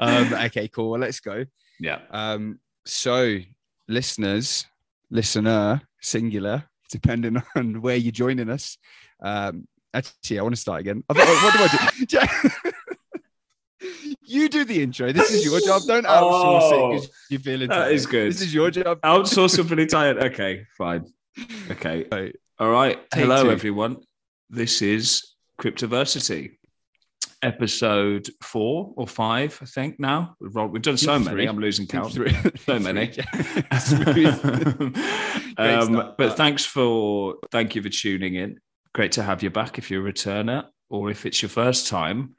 Okay, cool. Well, let's go. Yeah. So listener, singular, depending on where you're joining us. Actually, I want to start again. What do I do? You do the intro. This is your job. Don't outsource it because you feel it. That is good. This is your job. Outsource it when you're tired. Okay, fine. Okay. All right. Hello, everyone. This is Cryptoversity, episode 4 or 5, I think now. We've done so many. I'm losing count. So many. But thank you for tuning in. Great to have you back if you're a returner or if it's your first time.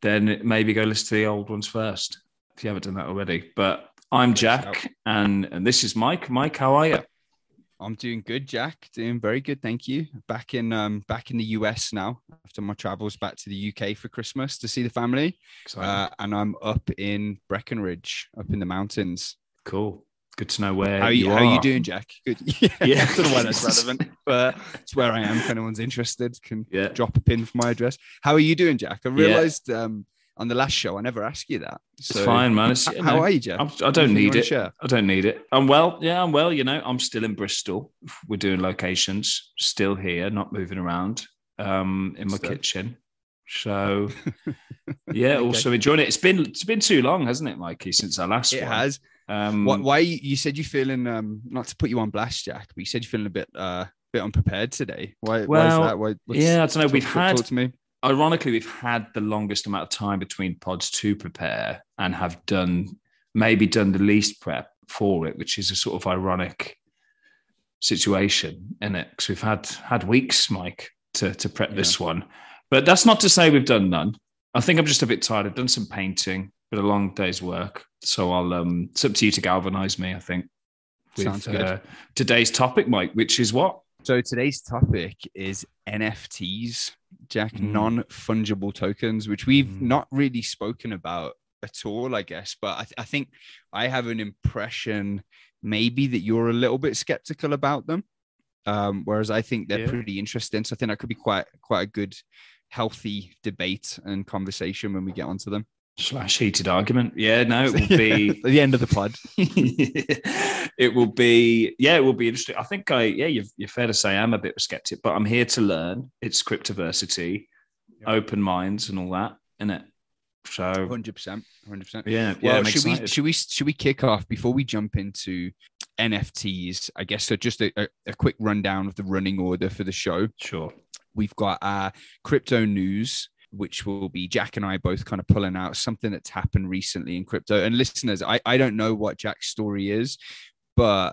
Then maybe go listen to the old ones first if you haven't done that already. But I'm Jack, and this is Mike. Mike, how are you? I'm doing good, Jack. Doing very good, thank you. Back in the US now after my travels back to the UK for Christmas to see the family, and I'm up in Breckenridge, up in the mountains. Cool. Good to know where you are. How are you doing, Jack? Good. Yeah. I don't know why that's relevant, but it's where I am. If anyone's interested, can drop a pin for my address. How are you doing, Jack? I realised on the last show I never asked you that. So it's fine, man. How are you, Jack? I don't need it. I don't need it. I'm well. Yeah, I'm well. You know, I'm still in Bristol. We're doing locations. Still here, not moving around. In my kitchen. So, yeah. Also enjoying it. It's been too long, hasn't it, Mikey? Since our last one. It has. Why you said you're feeling not to put you on blast, Jack, but you said you're feeling a bit unprepared today. Why is that? I don't know. Ironically, we've had the longest amount of time between pods to prepare and have done the least prep for it, which is a sort of ironic situation, isn't it? Because we've had weeks, Mike, to prep this one, but that's not to say we've done none. I think I'm just a bit tired. I've done some painting. A long day's work, so I'll it's up to you to galvanize me, I think, with today's topic, Mike, which is what? So today's topic is NFTs, Jack, non-fungible tokens, which we've not really spoken about at all, I guess, but I think I have an impression maybe that you're a little bit skeptical about them, whereas I think they're pretty interesting, so I think that could be quite a good healthy debate and conversation when we get onto them. / heated argument. Yeah, no, it will be at the end of the pod. It will be interesting. I think you're fair to say I'm a bit of a skeptic, but I'm here to learn. It's Cryptoversity, open minds and all that, innit? So 100%. Yeah. Well, should we kick off before we jump into NFTs? I guess so. Just a quick rundown of the running order for the show. Sure. We've got our crypto news, which will be Jack and I both kind of pulling out something that's happened recently in crypto. And listeners, I don't know what Jack's story is, but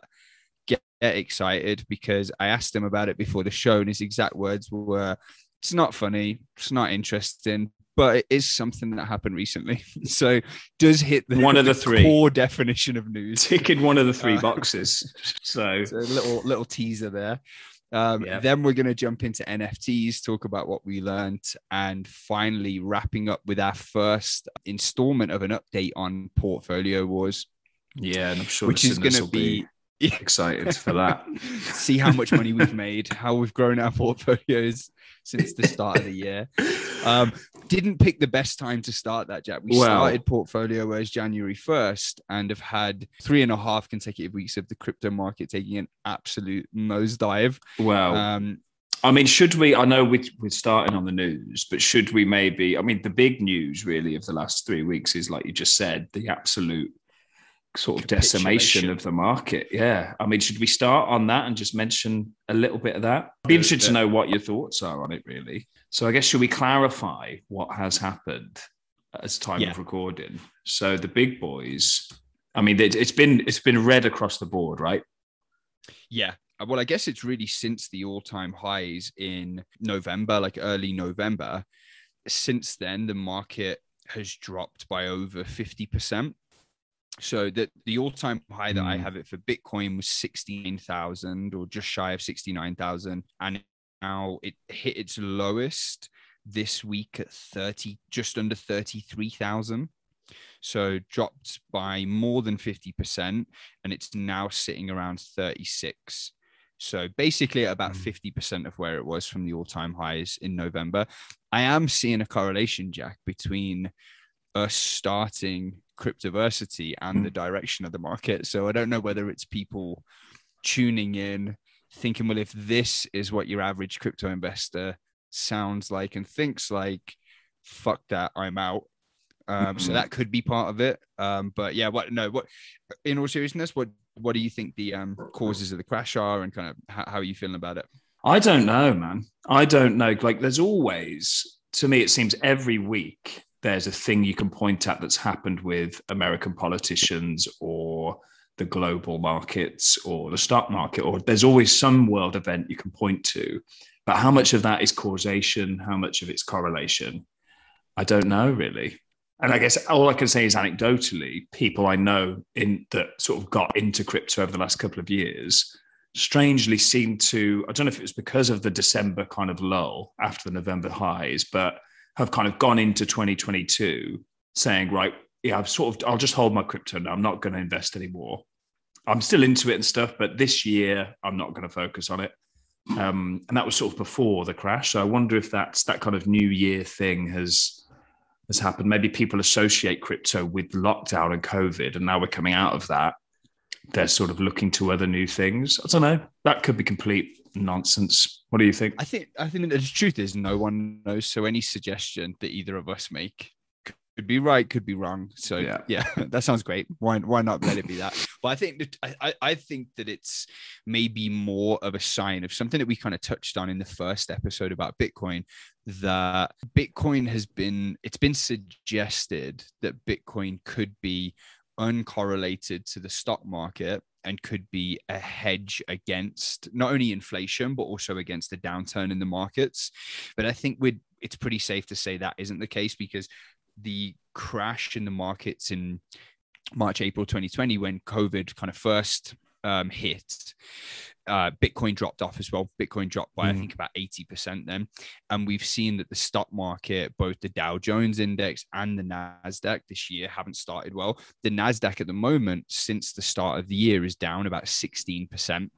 get excited because I asked him about it before the show and his exact words were, it's not funny, it's not interesting, but it is something that happened recently. So does hit one of the three core definition of news. Ticking one of the three boxes. So a little teaser there. Then we're going to jump into NFTs, talk about what we learned, and finally wrapping up with our first installment of an update on Portfolio Wars. Yeah, and I'm sure which is going to be excited for that. See how much money we've made, how we've grown our portfolios since the start of the year. Didn't pick the best time to start that, Jack. We started Portfolio Wars January 1st and have had 3.5 consecutive weeks of the crypto market taking an absolute nosedive. Wow. I mean, should we, I know we're starting on the news, but should we maybe, I mean, the big news really of the last 3 weeks is, like you just said, the absolute sort of decimation of the market. Yeah. I mean, should we start on that and just mention a little bit of that? I'd be interested to know what your thoughts are on it, really. So I guess, should we clarify what has happened as time of recording? So the big boys, I mean, it's been red across the board, right? Yeah. Well, I guess it's really since the all-time highs in November, like early November. Since then, the market has dropped by over 50%. So the all-time high that I have it for Bitcoin was 16,000 or just shy of 69,000. And now it hit its lowest this week at just under 33,000. So dropped by more than 50%, and it's now sitting around 36. So basically at about 50% of where it was from the all-time highs in November. I am seeing a correlation, Jack, between us starting Cryptoversity and the direction of the market. So I don't know whether it's people tuning in, thinking, well, if this is what your average crypto investor sounds like and thinks like, fuck that, I'm out. So that could be part of it. But yeah, what, in all seriousness, what do you think the causes of the crash are, and kind of how are you feeling about it? I don't know, man. I don't know. Like, there's always, to me, it seems every week there's a thing you can point at that's happened with American politicians or the global markets or the stock market, or there's always some world event you can point to. But how much of that is causation? How much of it's correlation? I don't know, really. And I guess all I can say is anecdotally, people I know that sort of got into crypto over the last couple of years strangely seemed to, I don't know if it was because of the December kind of lull after the November highs, but have kind of gone into 2022 saying, right, yeah, I'll just hold my crypto now. I'm not going to invest anymore. I'm still into it and stuff, but this year I'm not going to focus on it. And that was sort of before the crash. So I wonder if that's that kind of new year thing has happened. Maybe people associate crypto with lockdown and COVID, and now we're coming out of that. They're sort of looking to other new things. I don't know. That could be complete nonsense. What do you think? I think the truth is no one knows. So any suggestion that either of us make could be right, could be wrong. So yeah, that sounds great. Why not let it be that? But I think that it's maybe more of a sign of something that we kind of touched on in the first episode about Bitcoin, that Bitcoin it's been suggested that Bitcoin could be uncorrelated to the stock market and could be a hedge against not only inflation, but also against the downturn in the markets. But I think it's pretty safe to say that isn't the case, because the crash in the markets in March, April 2020, when COVID kind of first hit, Bitcoin dropped off as well. Bitcoin dropped by, I think, about 80% then. And we've seen that the stock market, both the Dow Jones Index and the NASDAQ this year, haven't started well. The NASDAQ at the moment, since the start of the year, is down about 16%,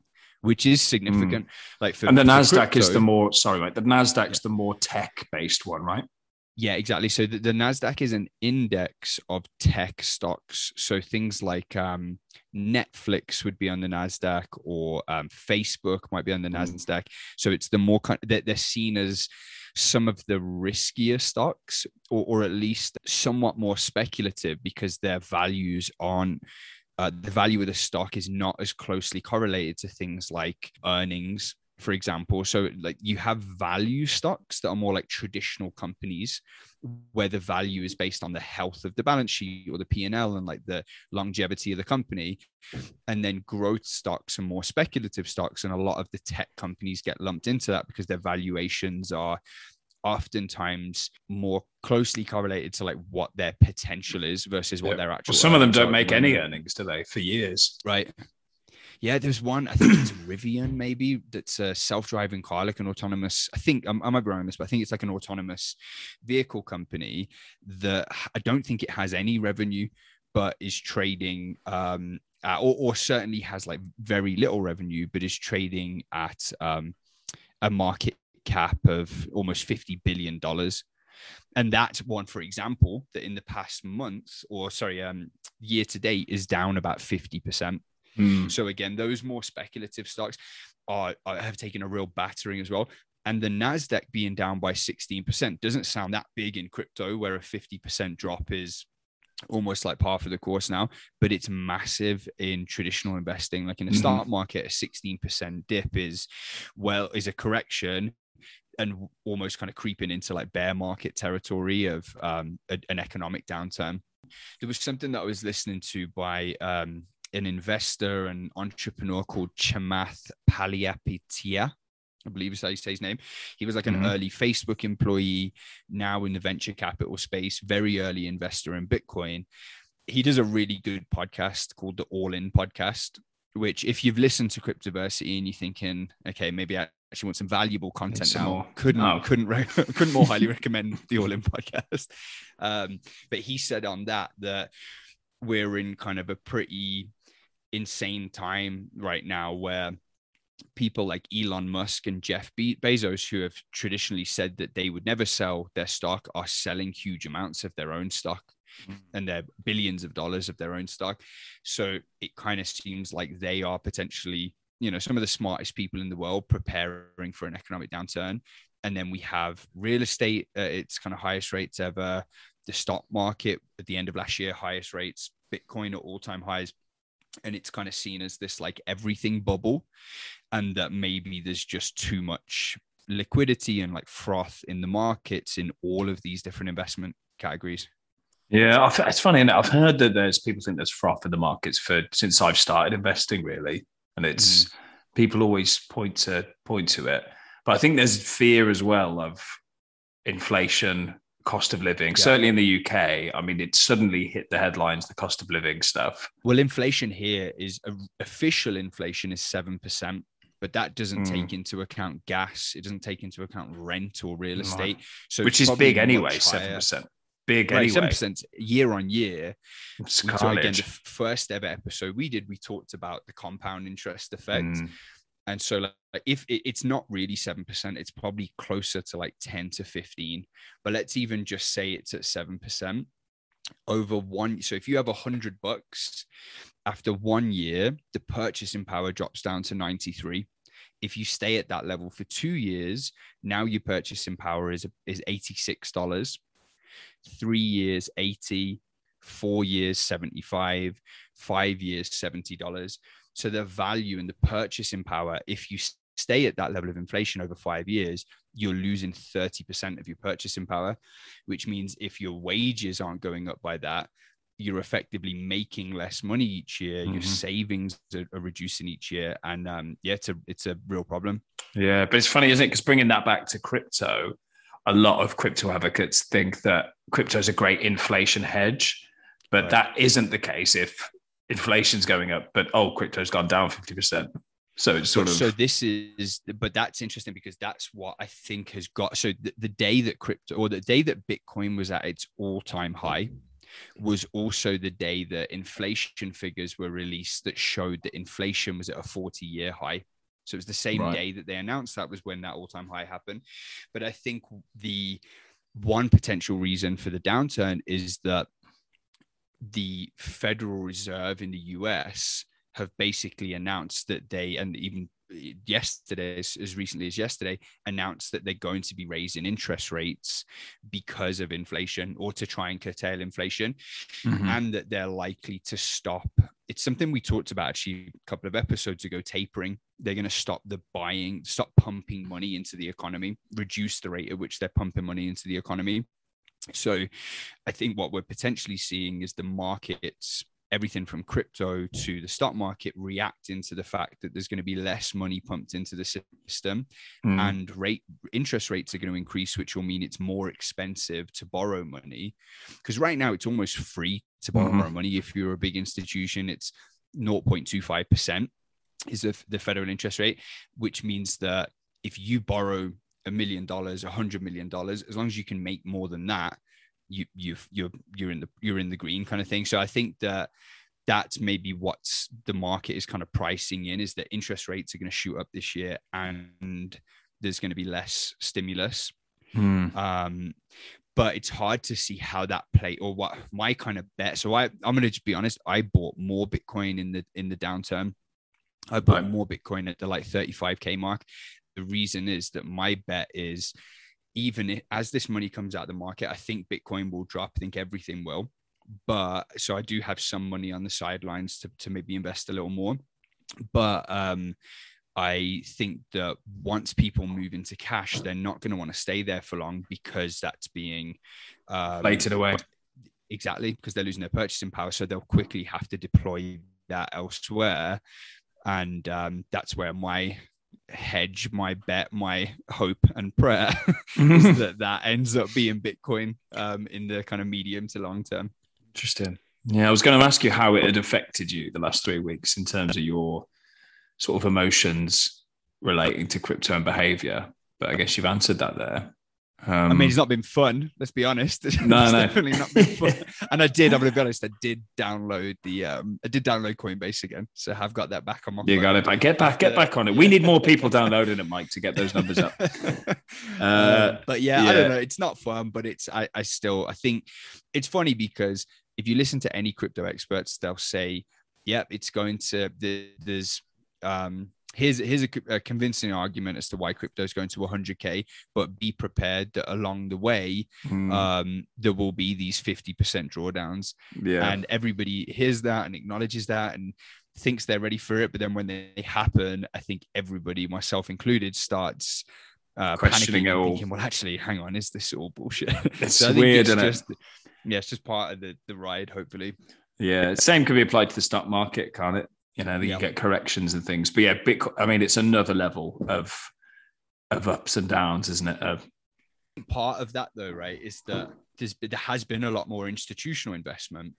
which is significant. The NASDAQ's the more tech-based one, right? Yeah, exactly. So the NASDAQ is an index of tech stocks. So things like Netflix would be on the NASDAQ, or Facebook might be on the NASDAQ. So it's the more kind that they're seen as some of the riskier stocks, or at least somewhat more speculative, because their values aren't. The value of the stock is not as closely correlated to things like earnings, for example. So like you have value stocks that are more like traditional companies, where the value is based on the health of the balance sheet or the P&L and like the longevity of the company. And then growth stocks and more speculative stocks. And a lot of the tech companies get lumped into that because their valuations are oftentimes more closely correlated to like what their potential is versus what their actual. Well, some of them don't make any earnings, do they, for years? Right. Yeah, there's one, I think it's Rivian maybe, that's a self-driving car, like an autonomous, I think, I might be wrong on this, but I think it's like an autonomous vehicle company that I don't think it has any revenue, but is trading, or certainly has like very little revenue, but is trading at a market cap of almost $50 billion. And that's one, for example, that in the past month, year to date, is down about 50%. So again, those more speculative stocks have taken a real battering as well. And the NASDAQ being down by 16% doesn't sound that big in crypto, where a 50% drop is almost like par for the course now, but it's massive in traditional investing. Like in the stock market, a 16% dip is a correction and almost kind of creeping into like bear market territory of an economic downturn. There was something that I was listening to by an investor and entrepreneur called Chamath Palihapitiya, I believe is how you say his name. He was like an early Facebook employee, now in the venture capital space, very early investor in Bitcoin. He does a really good podcast called the All-In Podcast, which if you've listened to Cryptoversity and you're thinking, okay, maybe I actually want some valuable content now, couldn't more highly recommend the All-In Podcast. But he said on that we're in kind of a pretty insane time right now, where people like Elon Musk and Jeff Bezos, who have traditionally said that they would never sell their stock, are selling huge amounts of their own stock. and they're billions of dollars of their own stock. So it kind of seems like they are potentially, you know, some of the smartest people in the world preparing for an economic downturn. And then we have real estate, it's kind of highest rates ever. The stock market at the end of last year, highest rates, Bitcoin at all-time highs. And it's kind of seen as this like everything bubble, and that maybe there's just too much liquidity and like froth in the markets in all of these different investment categories. Yeah, it's funny, and I've heard that there's people think there's froth in the markets for since I've started investing, really, and it's people always point to it. But I think there's fear as well of inflation, cost of living. Yeah. Certainly in the UK, I mean, it suddenly hit the headlines, the cost of living stuff. Well, inflation here is official inflation is 7%, but that doesn't take into account gas. It doesn't take into account rent or real estate. So which is big anyway, 7%. Big right, anyway. 7% year on year. So again, the first ever episode we did, we talked about the compound interest effect. And so like if it's not really 7%, it's probably closer to like 10 to 15, but let's even just say it's at 7% over one. So if you have $100, after 1 year, the purchasing power drops down to 93. If you stay at that level for 2 years, now your purchasing power is $86, 3 years, 80, 4 years, 75, 5 years, $70. So the value and the purchasing power, if you stay at that level of inflation over 5 years, you're losing 30% of your purchasing power, which means if your wages aren't going up by that, you're effectively making less money each year. Your savings are reducing each year. And it's a real problem. Yeah, but it's funny, isn't it? Because bringing that back to crypto, a lot of crypto advocates think that crypto is a great inflation hedge, but that isn't the case if inflation's going up, but crypto's gone down 50%. So it's sort of. So this is, but that's interesting because that's what I think has got. So the day that Bitcoin was at its all-time high was also the day that inflation figures were released that showed that inflation was at a 40-year high. So it was the same day that they announced that was when that all-time high happened. But I think the one potential reason for the downturn is that the Federal Reserve in the US have basically announced that they, and even yesterday, as recently as yesterday, announced that they're going to be raising interest rates because of inflation or to try and curtail inflation, and that they're likely to stop. It's something we talked about actually a couple of episodes ago, tapering. They're going to stop the buying, stop pumping money into the economy, reduce the rate at which they're pumping money into the economy. So I think what we're potentially seeing is the markets, everything from crypto to the stock market, reacting to the fact that there's going to be less money pumped into the system, and interest rates are going to increase, which will mean it's more expensive to borrow money. Because right now it's almost free to borrow money. If you're a big institution, it's 0.25% is the federal interest rate, which means that if you borrow $1 million, $100 million, as long as you can make more than that, you're in the green kind of thing. So I think that's maybe what the market is kind of pricing in, is that interest rates are going to shoot up this year and there's going to be less stimulus. But it's hard to see how that play or what my kind of bet. So I'm going to just be honest. I bought more Bitcoin in the downturn. I bought more Bitcoin at the like 35K mark. The reason is that my bet is, even as this money comes out of the market, I think Bitcoin will drop. I think everything will. But so I do have some money on the sidelines to maybe invest a little more. But I think that once people move into cash, they're not going to want to stay there for long because that's being laid away. Exactly, because they're losing their purchasing power. So they'll quickly have to deploy that elsewhere. And that's where my hedge, my bet, my hope and prayer is that ends up being Bitcoin in the kind of medium to long term. Interesting. Yeah, I was going to ask you how it had affected you the last 3 weeks in terms of your sort of emotions relating to crypto and behavior, but I guess you've answered that there. I mean, it's not been fun. Let's be honest. Definitely not been fun. And I did download the, I did download Coinbase again. So I have got that back on my phone. You got it back. Get back on it. We need more people downloading it, Mike, to get those numbers up. But yeah, I don't know. It's not fun, but it's, I still, I think it's funny because if you listen to any crypto experts, they'll say, yep, it's going to, there's, Here's a convincing argument as to why crypto is going to 100K, but be prepared that along the way, there will be these 50% drawdowns. Yeah. And everybody hears that and acknowledges that and thinks they're ready for it. But then when they happen, I think everybody, myself included, starts questioning it all. Thinking, well, actually, hang on, is this all bullshit? It's so weird, isn't it? Yeah, it's just part of the ride, hopefully. Yeah, same can be applied to the stock market, can't it? You know, you get corrections and things, but yeah, Bitcoin, I mean, it's another level of ups and downs, isn't it? Part of that though, right, is that there has been a lot more institutional investment.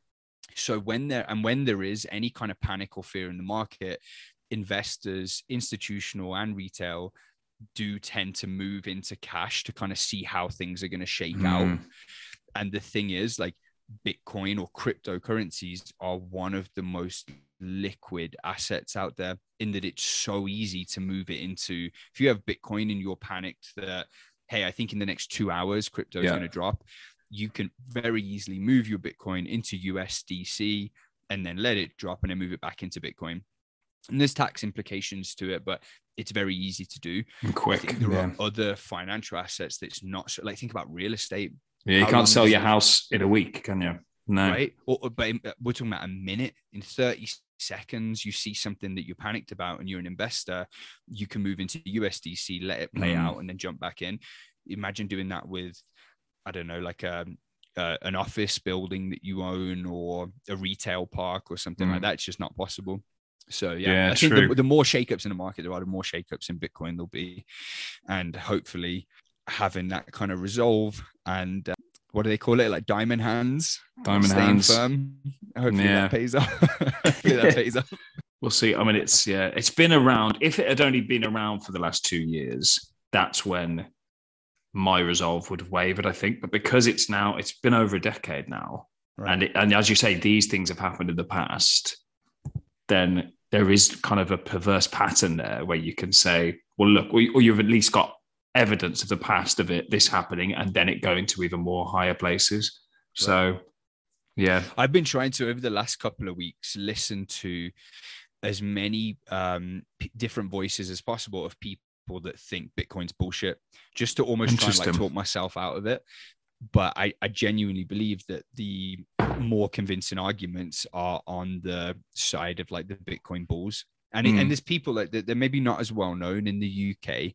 So when there is any kind of panic or fear in the market, investors, institutional and retail, do tend to move into cash to kind of see how things are going to shake out. And the thing is, like, Bitcoin or cryptocurrencies are one of the most liquid assets out there, in that it's so easy to move it into. If you have Bitcoin and you're panicked that, hey, I think in the next 2 hours crypto is going to drop, you can very easily move your Bitcoin into USDC and then let it drop and then move it back into Bitcoin. And there's tax implications to it, but it's very easy to do. And quick. I think there are other financial assets that's not so, like, think about real estate. Yeah, you can't sell your house in a week, can you? No. Right? But we're talking about a minute. In 30 seconds, you see something that you're panicked about and you're an investor, you can move into USDC, let it play out, and then jump back in. Imagine doing that with, I don't know, like an office building that you own or a retail park or something like that. It's just not possible. So I think the more shakeups in the market there are, the more shakeups in Bitcoin there'll be. And hopefully having that kind of resolve and what do they call it? Like diamond hands. Firm. Hopefully that pays off. We'll see. I mean, it's been around. If it had only been around for the last 2 years, that's when my resolve would have wavered, I think. But because it's been over a decade now. Right. And as you say, these things have happened in the past, then there is kind of a perverse pattern there where you can say, well, look, or you've at least got evidence of the past of this happening and then it going to even more higher places. Right. So, yeah. I've been trying to, over the last couple of weeks, listen to as many different voices as possible of people that think Bitcoin's bullshit, just to almost try and talk myself out of it. But I genuinely believe that the more convincing arguments are on the side of like the Bitcoin bulls. And there's people like that, they're maybe not as well known in the UK,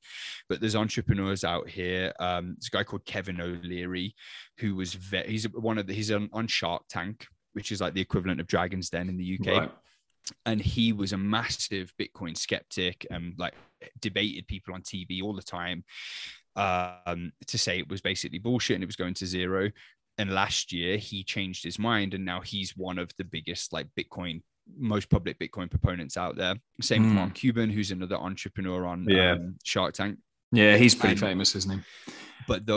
but there's entrepreneurs out here. There's a guy called Kevin O'Leary, who was he's on Shark Tank, which is like the equivalent of Dragon's Den in the UK. Right. And he was a massive Bitcoin skeptic and like debated people on TV all the time to say it was basically bullshit and it was going to zero. And last year he changed his mind and now he's one of the biggest like Bitcoin, most public Bitcoin proponents out there. Same with Mark Cuban, who's another entrepreneur on Shark Tank. Yeah, he's pretty famous, isn't he? But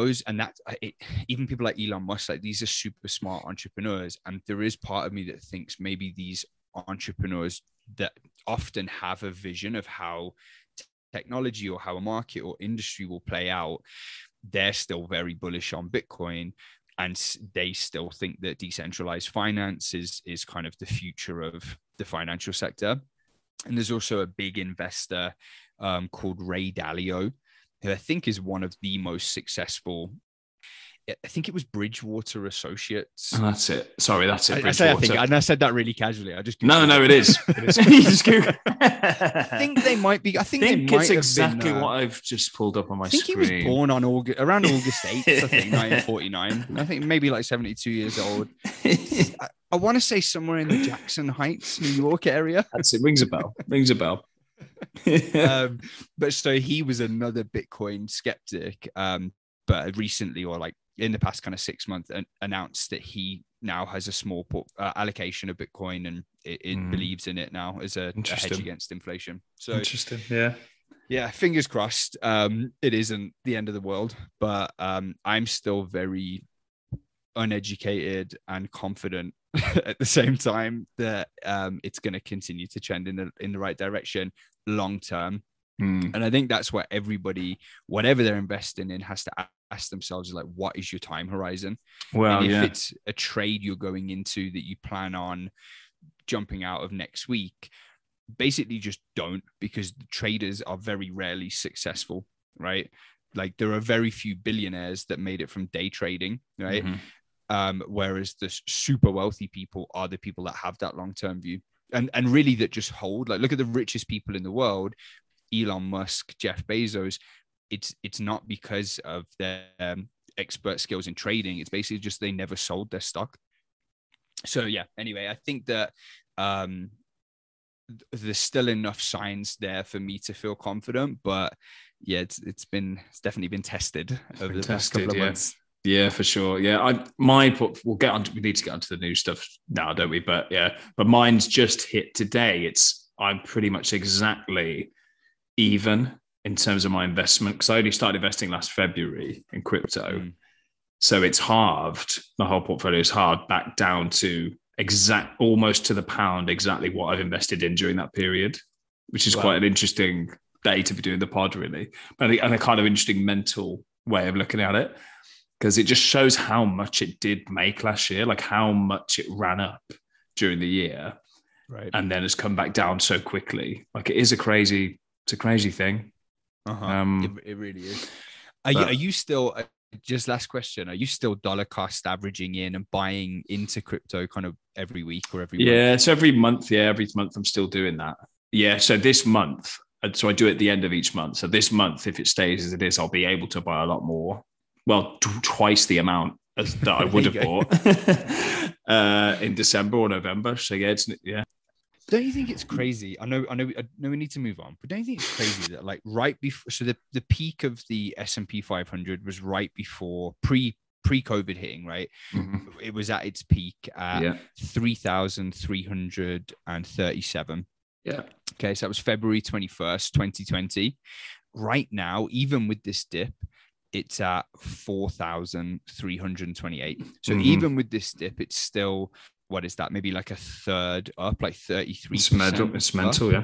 even people like Elon Musk, like these are super smart entrepreneurs. And there is part of me that thinks maybe these entrepreneurs that often have a vision of how technology or how a market or industry will play out, they're still very bullish on Bitcoin. And they still think that decentralized finance is kind of the future of the financial sector. And there's also a big investor called Ray Dalio, who I think is one of the most successful. I think it was Bridgewater Associates. And that's it. Sorry, that's it. I said that really casually. I just Googled it. It is. I think they might be. I think it's exactly what I've just pulled up on my screen. I think he was born on around August 8th, I think, 1949. I think maybe like 72 years old. I want to say somewhere in the Jackson Heights, New York area. That's it. Rings a bell. But so he was another Bitcoin skeptic, but recently, or like in the past kind of 6 months, announced that he now has a small allocation of Bitcoin and it believes in it now as a hedge against inflation. So interesting. Yeah. yeah, fingers crossed. It isn't the end of the world, but I'm still very uneducated and confident at the same time that it's going to continue to trend in the right direction long term. And I think that's where everybody, whatever they're investing in, has to ask themselves, like, what is your time horizon? Well, and if it's a trade you're going into that you plan on jumping out of next week, basically just don't, because the traders are very rarely successful, right? Like, there are very few billionaires that made it from day trading, right? Whereas the super wealthy people are the people that have that long-term view and really that just hold. Like, look at the richest people in the world, Elon Musk, Jeff Bezos. It's not because of their expert skills in trading. It's basically just they never sold their stock. So yeah, anyway, I think that there's still enough signs there for me to feel confident, but yeah, it's definitely been tested over the past couple of months. Yeah, for sure. Yeah, we need to get onto the new stuff now, don't we? But yeah, but mine's just hit today. I'm pretty much exactly even in terms of my investment, because I only started investing last February in crypto, so it's halved. The whole portfolio is halved back down to almost to the pound exactly what I've invested in during that period, which is quite an interesting day to be doing the pod, really, and a kind of interesting mental way of looking at it, because it just shows how much it did make last year, like how much it ran up during the year, right? And then it's come back down so quickly. Like, it is a crazy thing. It really is. Are you still, just last question, are you still dollar cost averaging in and buying into crypto kind of every week or every month? Yeah, so every month. Yeah, every month I'm still doing that. Yeah, so this month, so I do it at the end of each month. So this month, if it stays as it is, I'll be able to buy a lot more. Well, twice the amount that I would have bought in December or November. So yeah, Don't you think it's crazy? I know we need to move on, but don't you think it's crazy that, like, right before, so the peak of the S&P 500 was right before pre-COVID hitting, right? It was at its peak at 3,337. Yeah. Okay. So that was February 21st, 2020. Right now, even with this dip, it's at 4,328. So even with this dip, it's still, what is that? Maybe like a third up, like 33%. It's mental, yeah.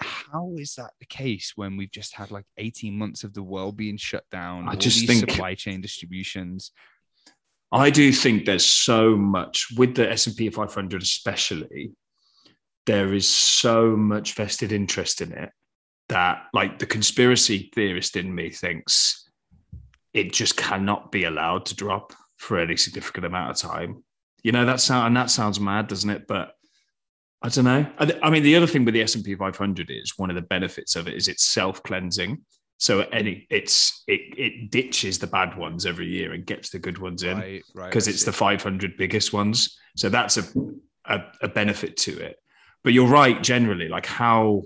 How is that the case when we've just had like 18 months of the world being shut down? I just think supply chain distributions. I do think there's so much with the S&P 500, especially. There is so much vested interest in it that, like, the conspiracy theorist in me thinks it just cannot be allowed to drop for any significant amount of time. You know, that sounds mad, doesn't it? But I don't know. I mean, the other thing with the S&P 500 is one of the benefits of it is it's self-cleansing. So it ditches the bad ones every year and gets the good ones in, because it's the 500 biggest ones. So that's a benefit to it. But you're right, generally, like we're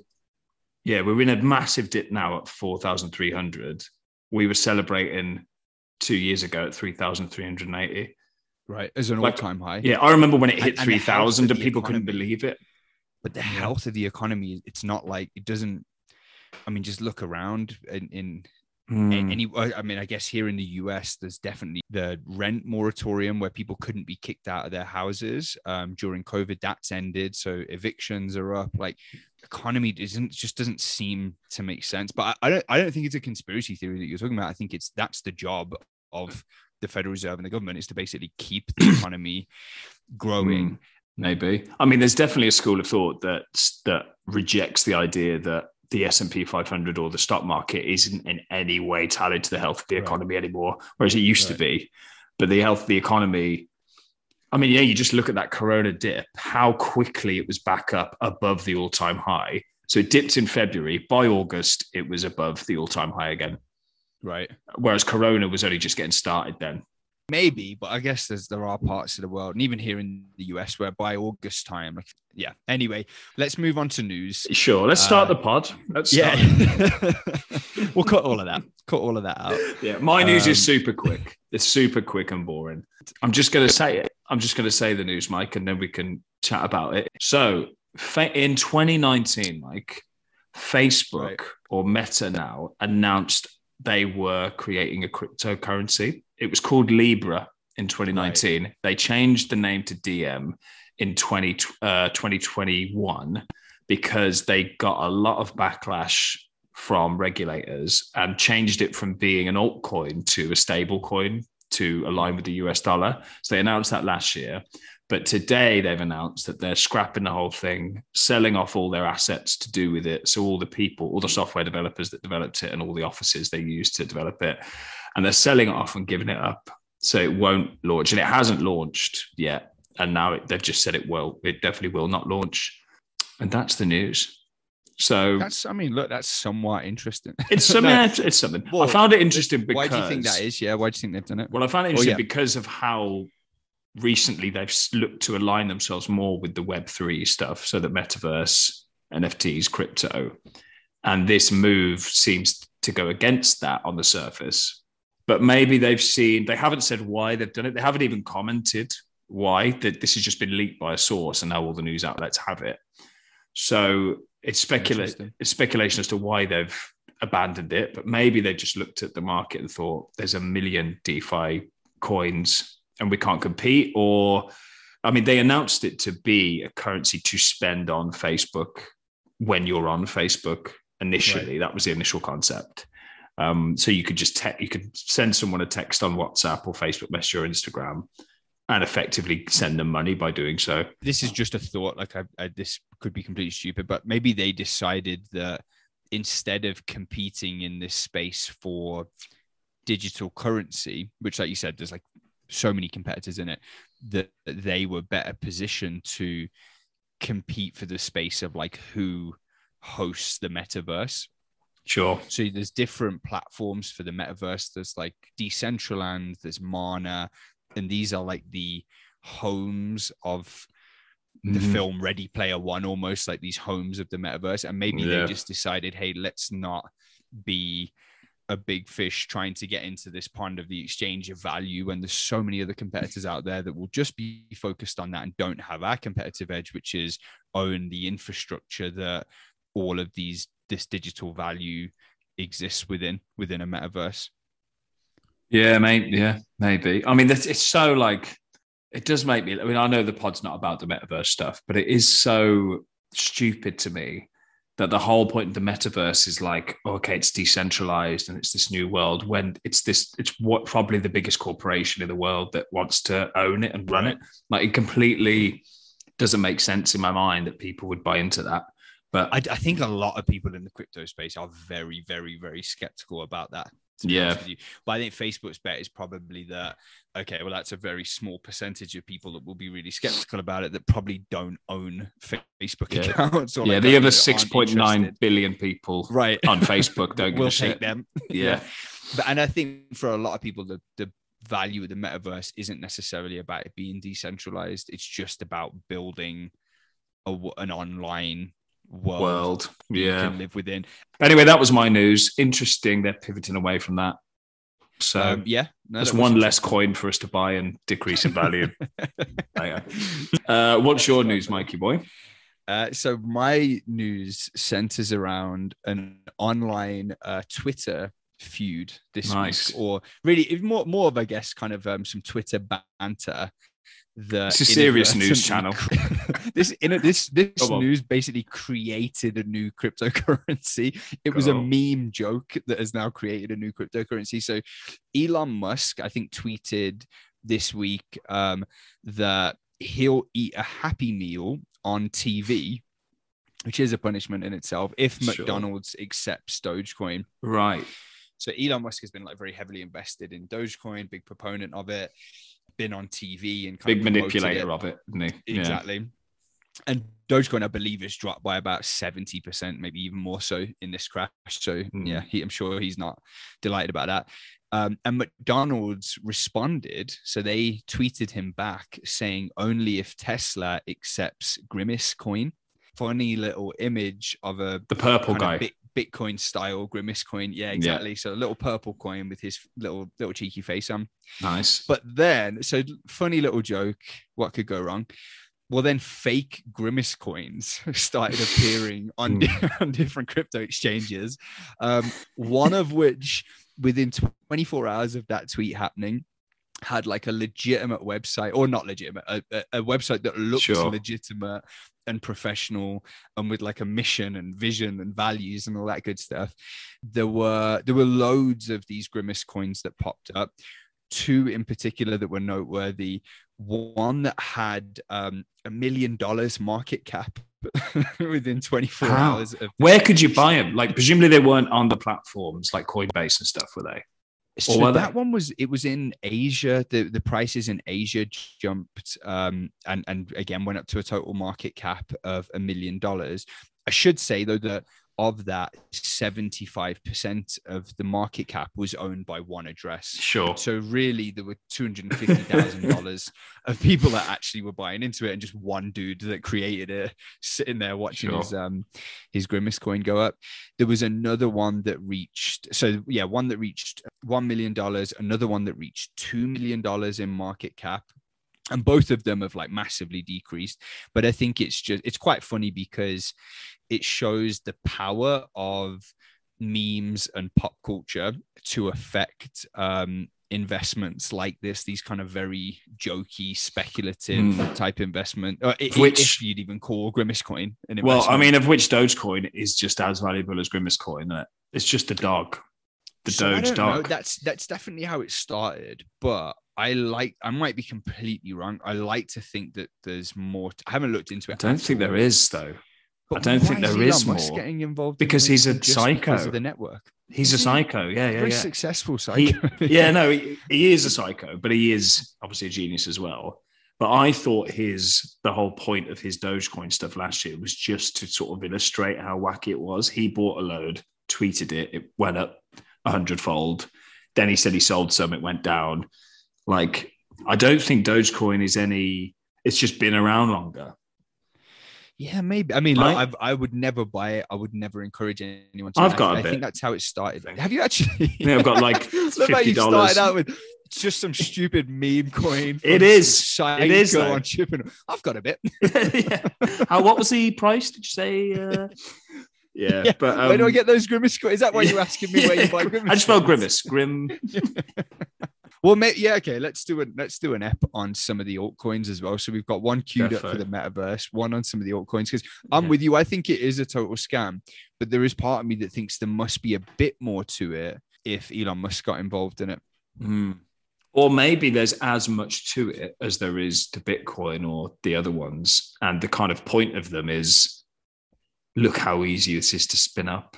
in a massive dip now at 4,300. We were celebrating 2 years ago at 3,380. Right, as an all-time high. Yeah, I remember when it hit 3,000 and people couldn't believe it. But the health of the economy, it's not like it doesn't. I mean, just look around in any. I mean, I guess here in the US, there's definitely the rent moratorium where people couldn't be kicked out of their houses during COVID. That's ended, so evictions are up. Like, economy doesn't seem to make sense. But I don't think it's a conspiracy theory that you're talking about. I think that's the job of the Federal Reserve and the government, is to basically keep the economy growing. Maybe. I mean, there's definitely a school of thought that rejects the idea that the S&P 500 or the stock market isn't in any way tied to the health of the economy anymore, whereas it used to be. But the health of the economy, I mean, yeah, you just look at that corona dip, how quickly it was back up above the all-time high. So it dipped in February. By August, it was above the all-time high again. Right. Whereas Corona was only just getting started then. Maybe, but I guess there are parts of the world, and even here in the US, where by August time, yeah. Anyway, let's move on to news. Sure. Let's start the pod. We'll cut all of that. Cut all of that out. Yeah. My news is super quick. It's super quick and boring. I'm just going to say it. I'm just going to say the news, Mike, and then we can chat about it. So in 2019, Mike, Facebook or Meta now, announced they were creating a cryptocurrency. It was called Libra in 2019. Right. They changed the name to DM in 2021 because they got a lot of backlash from regulators and changed it from being an altcoin to a stable coin to align with the US dollar. So they announced that last year. But today they've announced that they're scrapping the whole thing, selling off all their assets to do with it. So all the people, all the software developers that developed it and all the offices they used to develop it, and they're selling it off and giving it up. So it won't launch, and it hasn't launched yet. And now they've just said it will. It definitely will not launch. And that's the news. So that's, I mean, look, that's somewhat interesting. It's something. No, it's something. Well, I found it interesting because. Why do you think that is? Yeah. Why do you think they've done it? Well, I found it interesting because of how recently they've looked to align themselves more with the Web3 stuff, so that metaverse, NFTs, crypto, and this move seems to go against that on the surface. But maybe they've seen. They haven't said why they've done it. They haven't even commented why that this has just been leaked by a source, and now all the news outlets have it. So. It's speculation as to why they've abandoned it, but maybe they just looked at the market and thought there's 1 million DeFi coins and we can't compete. Or, I mean, they announced it to be a currency to spend on Facebook when you're on Facebook initially. Right. That was the initial concept. So you could just you could send someone a text on WhatsApp or Facebook Messenger or Instagram, and effectively send them money by doing so. This is just a thought. Like this could be completely stupid, but maybe they decided that instead of competing in this space for digital currency, which, like you said, there's like so many competitors in it, that they were better positioned to compete for the space of like who hosts the metaverse. Sure. So there's different platforms for the metaverse. There's like Decentraland, there's MANA, and these are like the homes of the film Ready Player One, almost like these homes of the metaverse. And maybe they just decided, hey, let's not be a big fish trying to get into this pond of the exchange of value. And there's so many other competitors out there that will just be focused on that and don't have our competitive edge, which is own the infrastructure that all of this digital value exists within a metaverse. Yeah, maybe. I mean, it's so like, it does make me, I mean, I know the pod's not about the metaverse stuff, but it is so stupid to me that the whole point of the metaverse is like, okay, it's decentralized and it's this new world when it's what probably the biggest corporation in the world that wants to own it and run it. Like it completely doesn't make sense in my mind that people would buy into that. But I think a lot of people in the crypto space are very, very, very skeptical about that. Yeah, but I think Facebook's bet is probably that, okay, well, that's a very small percentage of people that will be really skeptical about it that probably don't own Facebook accounts. Or the other 6.9 billion people on Facebook don't give a shit. We'll take them. Yeah. But, and I think for a lot of people, the value of the metaverse isn't necessarily about it being decentralized. It's just about building an online world you can live within. Anyway, that was my news. Interesting, they're pivoting away from that. So that's one less coin for us to buy and decrease in value. What's your news, Mikey boy? So my news centers around an online Twitter feud this week, or really more of, I guess, kind of some Twitter banter. It's a serious news channel. This news basically created a new cryptocurrency. It was a meme joke that has now created a new cryptocurrency. So Elon Musk, I think, tweeted this week that he'll eat a Happy Meal on TV, which is a punishment in itself, if McDonald's accepts Dogecoin. Right. So Elon Musk has been like very heavily invested in Dogecoin, big proponent of it. Been on TV and kind of manipulator of it, isn't he? Exactly. Yeah. And Dogecoin, I believe, is dropped by about 70%, maybe even more so in this crash. So I'm sure he's not delighted about that. And McDonald's responded, so they tweeted him back saying, "Only if Tesla accepts Grimace Coin." Funny little image of the purple guy. Bitcoin style Grimace Coin. Yeah, exactly. Yeah. So a little purple coin with his little cheeky face on. Nice. But then, so funny little joke, what could go wrong? Well, then fake Grimace coins started appearing on, on different crypto exchanges, one of which within 24 hours of that tweet happening had like a legitimate website, or not legitimate, a website that looked legitimate and professional and with like a mission and vision and values and all that good stuff. There were loads of these Grimace coins that popped up, two in particular that were noteworthy. One that had $1 million market cap within 24 hours. Where could you buy them? Like, presumably they weren't on the platforms like Coinbase and stuff, were they? So that one was in Asia. The prices in Asia jumped and again went up to a total market cap of $1 million. I should say though that of that, 75% of the market cap was owned by one address. Sure. So really there were $250,000 of people that actually were buying into it, and just one dude that created it sitting there watching his Grimace coin go up. There was another one that reached, one that reached $1 million, another one that reached $2 million in market cap. And both of them have like massively decreased. But I think it's quite funny because it shows the power of memes and pop culture to affect investments like this, these kind of very jokey, speculative type investment, which if you'd even call Grimace Coin an investment. Well, I mean, of which Dogecoin is just as valuable as Grimace Coin. Isn't it? It's just a dog. The dog. That's definitely how it started, but I might be completely wrong. I like to think that there's more. I haven't looked into it. I don't think there is though. But I don't think there is more getting involved because he's a psycho. Because of the network. He's a psycho. Yeah. Very successful psycho. He is a psycho, but he is obviously a genius as well. But I thought the whole point of his Dogecoin stuff last year was just to sort of illustrate how wacky it was. He bought a load, tweeted it, it went up 100-fold. Then he said he sold some, it went down. Like, I don't think Dogecoin is it's just been around longer. Yeah, maybe. I mean, right? I would never buy it. I would never encourage anyone to. I think that's how it started. Have you actually? Yeah, I've got like $50. You started out with just some stupid meme coin. It is. On shipping. I've got a bit. What was the price? Did you say? Yeah, but where do I get those Grimace coins? Is that why you're asking me where you buy Grimace? I just spelled Grimace. Grim. Well, okay. Let's do an ep on some of the altcoins as well. So we've got one queued up for the metaverse, one on some of the altcoins. Because I'm with you, I think it is a total scam, but there is part of me that thinks there must be a bit more to it if Elon Musk got involved in it, or maybe there's as much to it as there is to Bitcoin or the other ones. And the kind of point of them is, look how easy this is to spin up.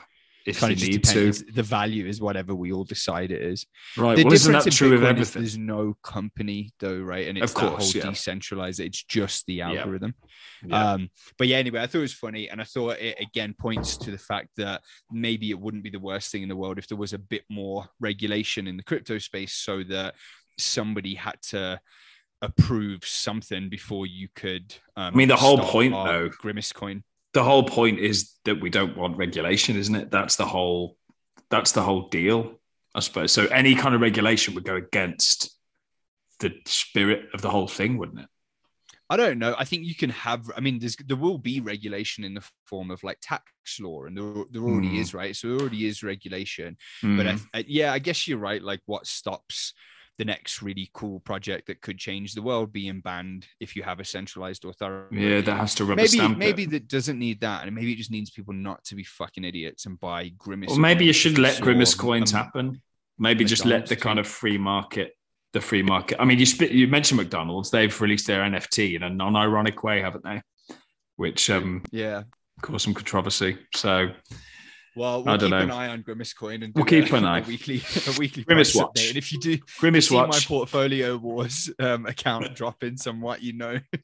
If you need to, the value is whatever we all decide it is. Right. Well, isn't that true of everything? There's no company though, right? And it's that whole decentralized. It's just the algorithm. Yeah. But yeah, anyway, I thought it was funny, and I thought it again points to the fact that maybe it wouldn't be the worst thing in the world if there was a bit more regulation in the crypto space, so that somebody had to approve something before you could. I mean, the whole point though, Grimace Coin. The whole point is that we don't want regulation, isn't it? That's the whole deal, I suppose. So any kind of regulation would go against the spirit of the whole thing, wouldn't it? I don't know. I think you can have, I mean, there will be regulation in the form of like tax law, and there already is, right? So there already is regulation. But I guess you're right. Like, what stops the next really cool project that could change the world being banned if you have a centralized authority? Yeah, that has to rubber stamp. Maybe that doesn't need that, and maybe it just needs people not to be fucking idiots and buy Grimace. Or maybe you should let Grimace coins happen. Maybe McDonald's, just let the kind of free market. I mean, you mentioned McDonald's. They've released their NFT in a non-ironic way, haven't they? Which caused some controversy. So. Well, we'll keep an eye on Grimace Coin, and we'll keep an eye a weekly Grimace Watch. Update. And if you do Grimace Watch, my Portfolio Wars account drop in somewhat, Grimace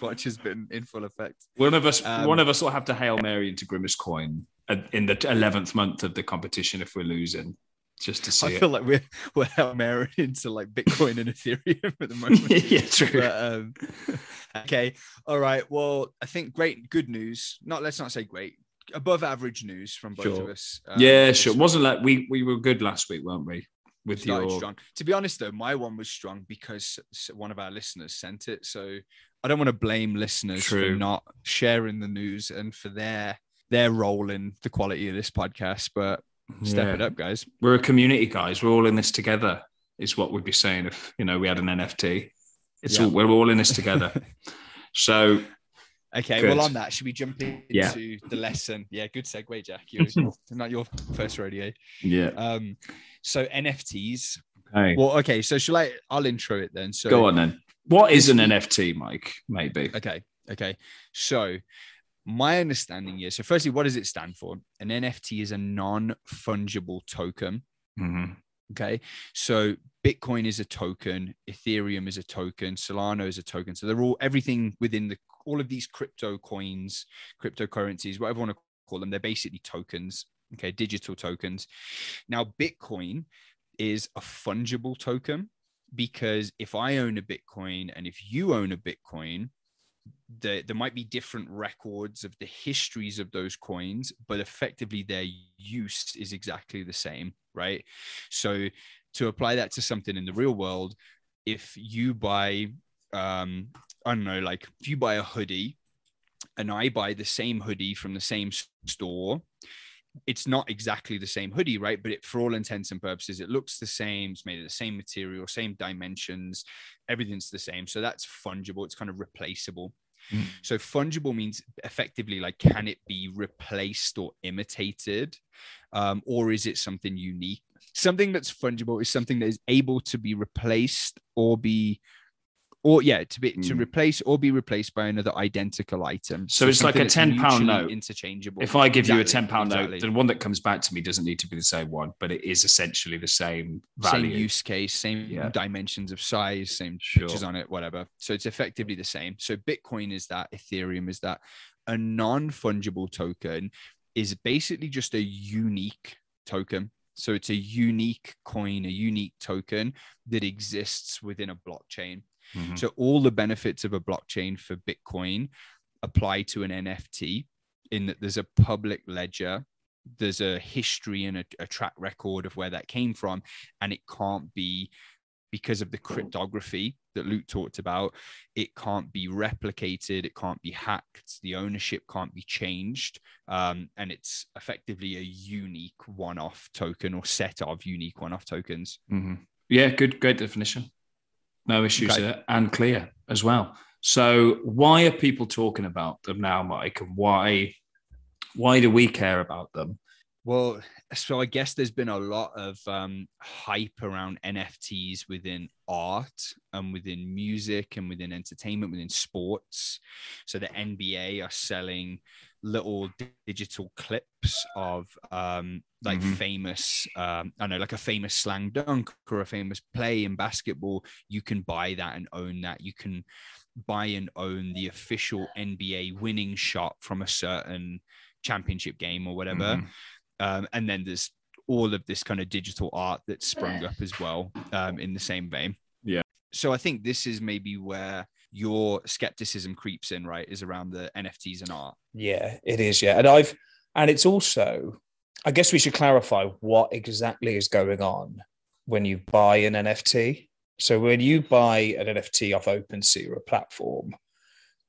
Watch has been in full effect. One of us will have to Hail Mary into Grimace Coin in the 11th month of the competition if we're losing, just to see. I feel like we're Hail Mary into like Bitcoin and Ethereum at the moment. Yeah, true. But, okay, all right. Well, I think good news. Let's not say great. Above average news from both of us. Wasn't like we were good last week, weren't we? With strong. To be honest, though, my one was strong because one of our listeners sent it. So I don't want to blame listeners for not sharing the news and for their role in the quality of this podcast, but step it up, guys. We're a community, guys. We're all in this together is what we'd be saying if, you know, we had an NFT. It's all, we're all in this together. So, okay, well, on that, should we jump into the lesson? Yeah, good segue, Jack. Not your first rodeo. Yeah. So NFTs. Okay. Well, okay, so I'll intro it then. So go on then. What is an NFT, Mike? Maybe. Okay. So my understanding is, so firstly, what does it stand for? An NFT is a non-fungible token. Mm-hmm. Okay. So Bitcoin is a token. Ethereum is a token. Solana is a token. So they're all, everything within all of these crypto coins, cryptocurrencies, whatever you want to call them, they're basically tokens. Okay. Digital tokens. Now, Bitcoin is a fungible token, because if I own a Bitcoin and if you own a Bitcoin, there might be different records of the histories of those coins, but effectively their use is exactly the same, right? So to apply that to something in the real world, if you buy, if you buy a hoodie and I buy the same hoodie from the same store, it's not exactly the same hoodie, right? But it, for all intents and purposes, it looks the same. It's made of the same material, same dimensions. Everything's the same. So that's fungible. It's kind of replaceable. Mm. So fungible means effectively, like, can it be replaced or imitated? Or is it something unique? Something that's fungible is something that is able to be replaced to replace or be replaced by another identical item. So it's like a £10 note, interchangeable. If I give you a £10 note, the one that comes back to me doesn't need to be the same one, but it is essentially the same value, same use case, same dimensions of size, same pictures on it, whatever. So it's effectively the same. So Bitcoin is that, Ethereum is that. A non-fungible token is basically just a unique token. So it's a unique coin, a unique token that exists within a blockchain. Mm-hmm. So all the benefits of a blockchain for Bitcoin apply to an NFT, in that there's a public ledger, there's a history and a track record of where that came from, and it can't be, because of the cryptography that Luke talked about, it can't be replicated, it can't be hacked, the ownership can't be changed, and it's effectively a unique one-off token or set of unique one-off tokens. Mm-hmm. Yeah, great definition. No issues there, and clear as well. So why are people talking about them now, Mike? And why do we care about them? Well, so I guess there's been a lot of hype around NFTs within art and within music and within entertainment, within sports. So the NBA are selling little digital clips of famous, a famous slam dunk or a famous play in basketball. You can buy that and own that. You can buy and own the official NBA winning shot from a certain championship game or whatever. Mm-hmm. And then there's all of this kind of digital art that's sprung up as well, in the same vein. Yeah. So I think this is maybe where your skepticism creeps in, right? Is around the NFTs and art. Yeah, it is. Yeah. And it's also, I guess we should clarify what exactly is going on when you buy an NFT. So when you buy an NFT off OpenSea or a platform,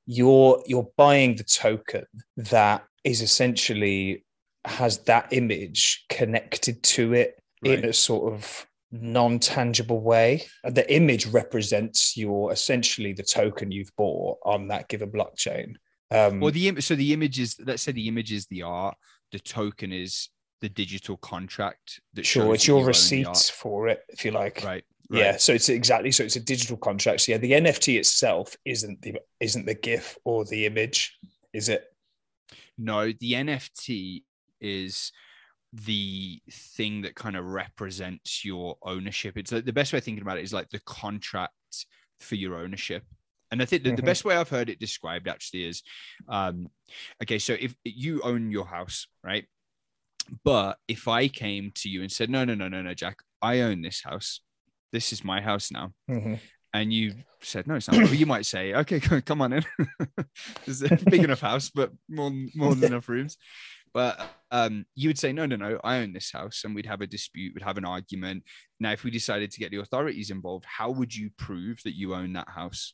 you're buying the token that is essentially has that image connected to it in a sort of non-tangible way. The image represents essentially the token you've bought on that given blockchain. The image is, let's say the image is the art, the token is the digital contract. That sure, it's your receipt for it, if you like. Right. Yeah, so it's a digital contract. So yeah, the NFT itself isn't the GIF or the image, is it? No, the NFT is the thing that kind of represents your ownership. It's like, the best way of thinking about it is like the contract for your ownership. And I think that the best way I've heard it described actually is, so if you own your house, right? But if I came to you and said, no, Jack, I own this house. This is my house now. Mm-hmm. And you said, no, it's not. Well, you might say, okay, come on in. There's a big enough house, but more than enough rooms. But you would say, no, I own this house. And we'd have a dispute, we'd have an argument. Now, if we decided to get the authorities involved, how would you prove that you own that house?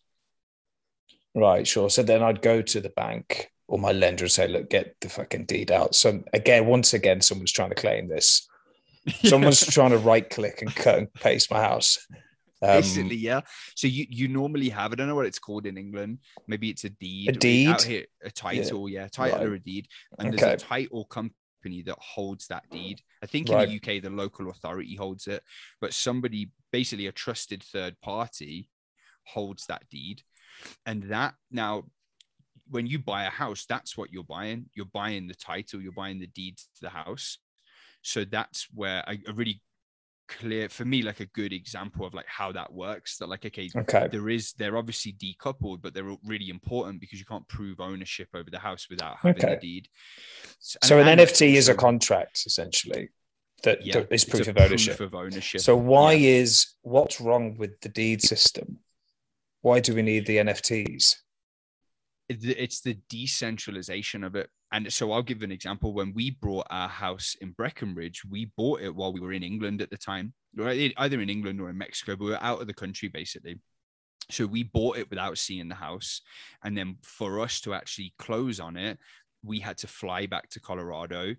Right, sure. So then I'd go to the bank or my lender and say, look, get the fucking deed out. So again, once again, someone's trying to claim this. Someone's trying to right click and cut and paste my house. Basically, yeah. So you normally have, I don't know what it's called in England. Maybe it's a deed. A deed? Out here, a title, yeah. Title right. Or a deed. And there's a title company that holds that deed. I think in the UK, the local authority holds it. But somebody, basically a trusted third party, holds that deed. And that now, when you buy a house, that's what you're buying. You're buying the title, you're buying the deed to the house. So that's where a really clear, for me, like a good example of like how that works, that like, okay, they're obviously decoupled, but they're really important because you can't prove ownership over the house without having the deed. So an NFT is a contract, essentially, that is proof of ownership. So why is, what's wrong with the deed system? Why do we need the NFTs? It's the decentralization of it. And so I'll give an example. When we bought our house in Breckenridge, we bought it while we were in England at the time, right? Either in England or in Mexico, but we were out of the country basically. So we bought it without seeing the house. And then for us to actually close on it, we had to fly back to Colorado,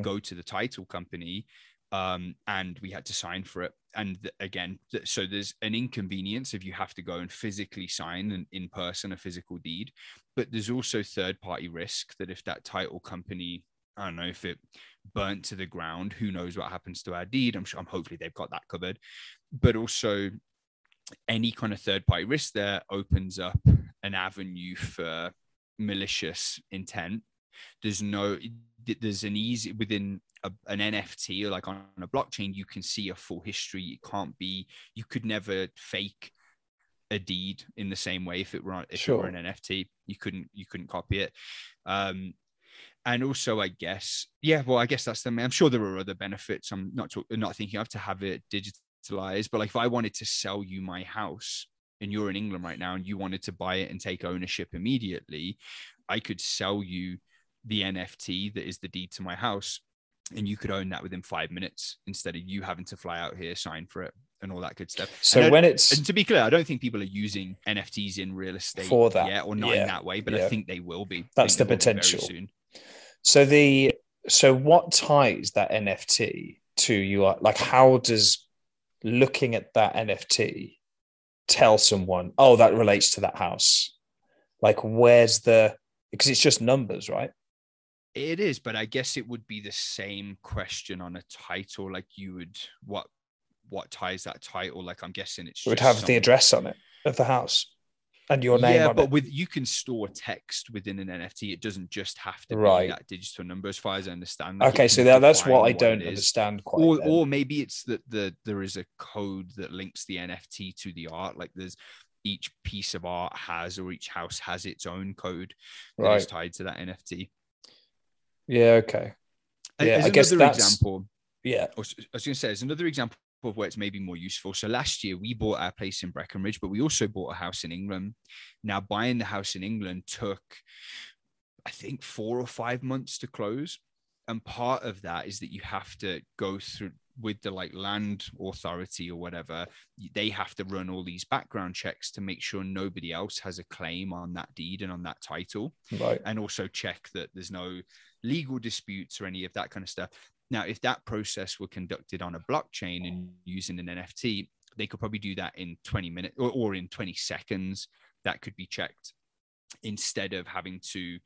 go to the title company, and we had to sign for it. And again, so there's an inconvenience if you have to go and physically sign an in person, a physical deed, but there's also third party risk that if that title company, I don't know, if it burnt to the ground, who knows what happens to our deed. I'm hopefully they've got that covered, but also any kind of third party risk there opens up an avenue for malicious intent. There's an easy within an NFT or like on a blockchain, you can see a full history. You could never fake a deed in the same way if it were an NFT. You couldn't copy it. And also, I guess that's the main. I'm sure there are other benefits. I'm not thinking of to have it digitalized, but like if I wanted to sell you my house and you're in England right now and you wanted to buy it and take ownership immediately, I could sell you the NFT that is the deed to my house. And you could own that within 5 minutes instead of you having to fly out here, sign for it, and all that good stuff. So and to be clear, I don't think people are using NFTs in real estate for that, or not in that way. But I think they will be. That's the potential. So what ties that NFT to you? Like, how does looking at that NFT tell someone? Oh, that relates to that house. Like, because it's just numbers, right? It is, but I guess it would be the same question on a title. Like you would, what ties that title? Like I'm guessing it would have the address on it of the house and your name. Yeah, but you can store text within an NFT. It doesn't just have to be that digital number, as far as I understand. Like okay, so that's what I don't understand quite. Or maybe it's that there is a code that links the NFT to the art. Like there's each piece of art each house has its own code that is tied to that NFT. Yeah, okay. Yeah, I guess that's... example, yeah. I was going to say, there's another example of where it's maybe more useful. So last year, we bought our place in Breckenridge, but we also bought a house in England. Now, buying the house in England took, I think, 4 or 5 months to close. And part of that is that you have to go through with the like land authority or whatever. They have to run all these background checks to make sure nobody else has a claim on that deed and on that title. Right. And also check that there's no legal disputes or any of that kind of stuff. Now, if that process were conducted on a blockchain and using an NFT, they could probably do that in 20 minutes or in 20 seconds. That could be checked instead of having to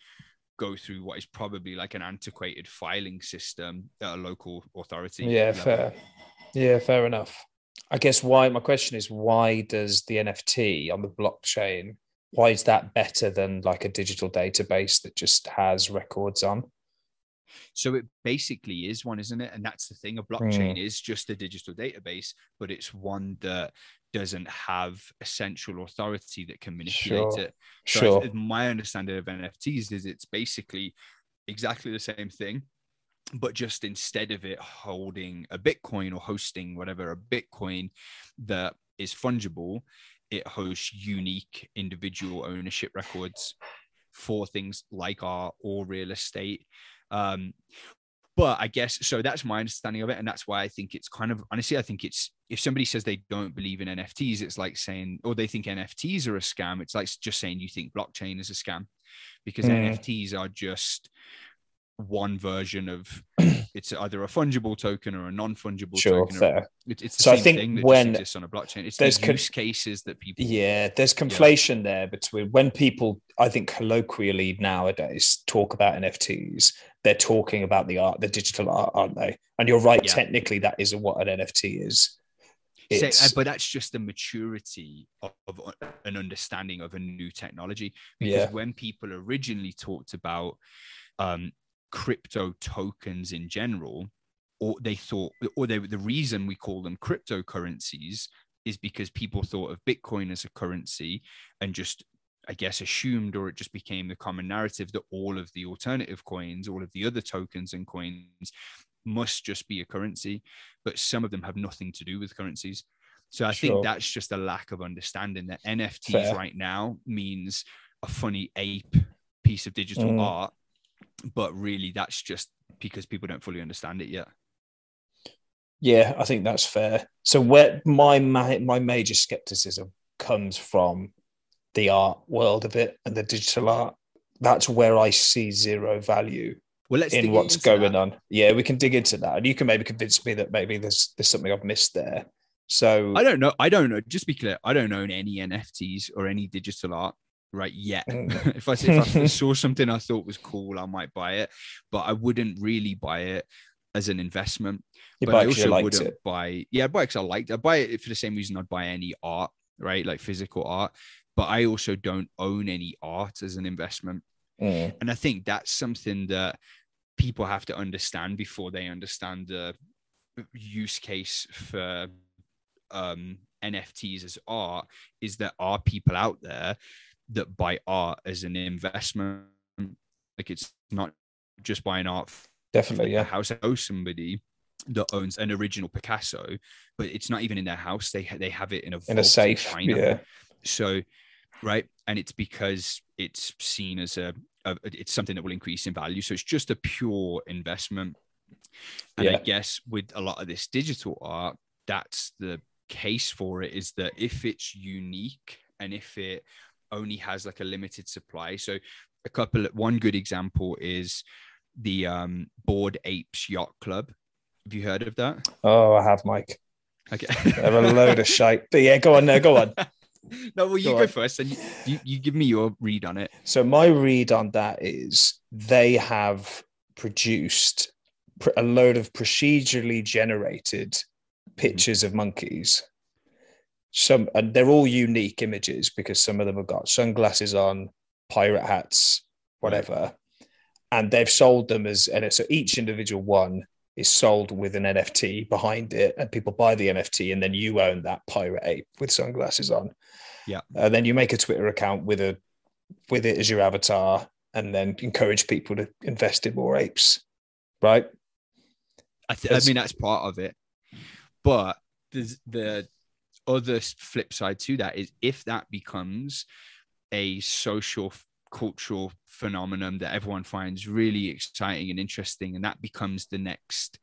go through what is probably like an antiquated filing system at a local authority. Yeah, fair. Yeah, fair enough. I guess my question is, why does the NFT on the blockchain, why is that better than like a digital database that just has records on? So it basically is one, isn't it? And that's the thing. A blockchain is just a digital database, but it's one that doesn't have a central authority that can manipulate it. So my understanding of NFTs is it's basically exactly the same thing, but just instead of it holding a Bitcoin or hosting whatever, a Bitcoin that is fungible, it hosts unique individual ownership records for things like art or real estate. But I guess, so that's my understanding of it. And that's why I think it's kind of, honestly, I think it's, if somebody says they don't believe in NFTs, it's like saying, or they think NFTs are a scam. It's like just saying you think blockchain is a scam, because NFTs are just one version of, it's either a fungible token or a non-fungible token. Fair. It's the so same I think thing that when just exists on a blockchain. It's those use cases that people... Yeah, there's conflation there between when people, I think colloquially nowadays, talk about NFTs, they're talking about the art, the digital art, aren't they? And you're right, technically that isn't what an NFT is. So, but that's just the maturity of an understanding of a new technology. Because when people originally talked about... crypto tokens in general, or they thought, or they, the reason we call them cryptocurrencies is because people thought of Bitcoin as a currency and just, I guess, assumed, or it just became the common narrative that all of the alternative coins, all of the other tokens and coins must just be a currency, but some of them have nothing to do with currencies. So I think that's just a lack of understanding that NFTs right now means a funny ape piece of digital art. But really, that's just because people don't fully understand it yet. Yeah, I think that's fair. So where my major skepticism comes from the art world of it and the digital art. That's where I see zero value in what's going on. Yeah, we can dig into that. And you can maybe convince me that maybe there's something I've missed there. So I don't know. Just be clear, I don't own any NFTs or any digital art. Right yet. If I saw something I thought was cool, I might buy it, but I wouldn't really buy it as an investment. But I also wouldn't buy because I liked it. I buy it for the same reason I'd buy any art, right? Like physical art. But I also don't own any art as an investment. And I think that's something that people have to understand before they understand the use case for NFTs as art, is there are people out there that buy art as an investment. Like, it's not just buying art. Definitely, yeah. House, I know somebody that owns an original Picasso, but it's not even in their house. They have it in a safe. In China. Yeah. So, right, and it's because it's seen as it's something that will increase in value. So it's just a pure investment. And I guess with a lot of this digital art, that's the case for it, is that if it's unique and if it only has like a limited supply. So one good example is the Bored Apes Yacht Club. Have you heard of that? Oh, I have, Mike. Okay. They're a load of shite. But yeah, go on. No, go on. No, well, you go first and you give me your read on it. So my read on that is they have produced a load of procedurally generated pictures of monkeys. Some, and they're all unique images because some of them have got sunglasses on, pirate hats, whatever. And they've sold them so each individual one is sold with an NFT behind it, and people buy the NFT, and then you own that pirate ape with sunglasses on. Yeah. And then you make a Twitter account with it as your avatar, and then encourage people to invest in more apes. Right. I mean, that's part of it, but there's the other flip side to that is if that becomes a social cultural phenomenon that everyone finds really exciting and interesting, and that becomes the next,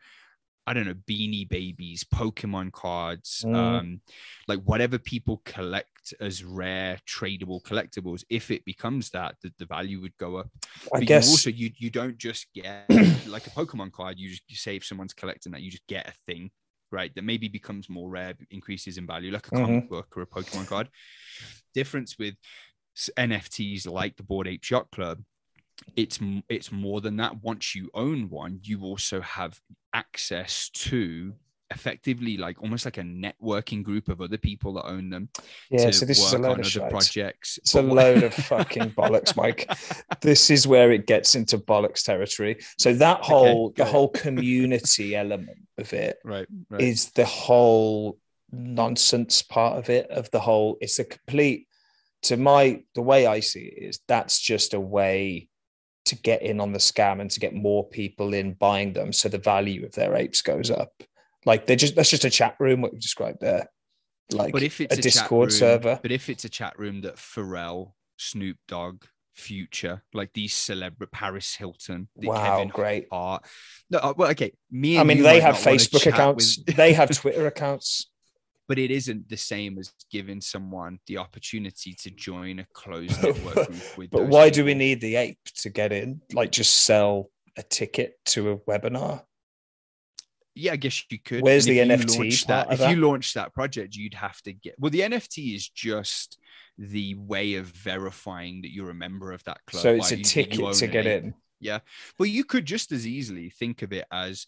I don't know, Beanie Babies, Pokemon cards, like whatever people collect as rare tradable collectibles, if it becomes that, the value would go up. I guess you also you don't just get like a Pokemon card, you say if someone's collecting that, you just get a thing. Right, that maybe becomes more rare, increases in value, like a comic book or a Pokemon card. Difference with NFTs like the Bored Ape Yacht Club, it's more than that. Once you own one, you also have access to effectively like almost like a networking group of other people that own them. Yeah, so this is a load of shite. Projects. It's a load of fucking bollocks, Mike. This is where it gets into bollocks territory. So that whole community element of it is the whole nonsense part of it, of the whole, it's a complete, the way I see it is that's just a way to get in on the scam and to get more people in buying them. So the value of their apes goes up. Like that's just a chat room, what you described there. Like, but if it's a Discord server. But if it's a chat room that Pharrell, Snoop Dogg, Future, like these celebrity, Paris Hilton, Kevin great Hart. No, well, okay. They have Facebook accounts, they have Twitter accounts, but it isn't the same as giving someone the opportunity to join a closed network group with. But why do we need the ape to get in? Like, just sell a ticket to a webinar. Yeah, I guess you could. Where's the NFT? If you launch that project, you'd have to get. Well, the NFT is just the way of verifying that you're a member of that club. So it's a ticket to get in. Yeah. But you could just as easily think of it as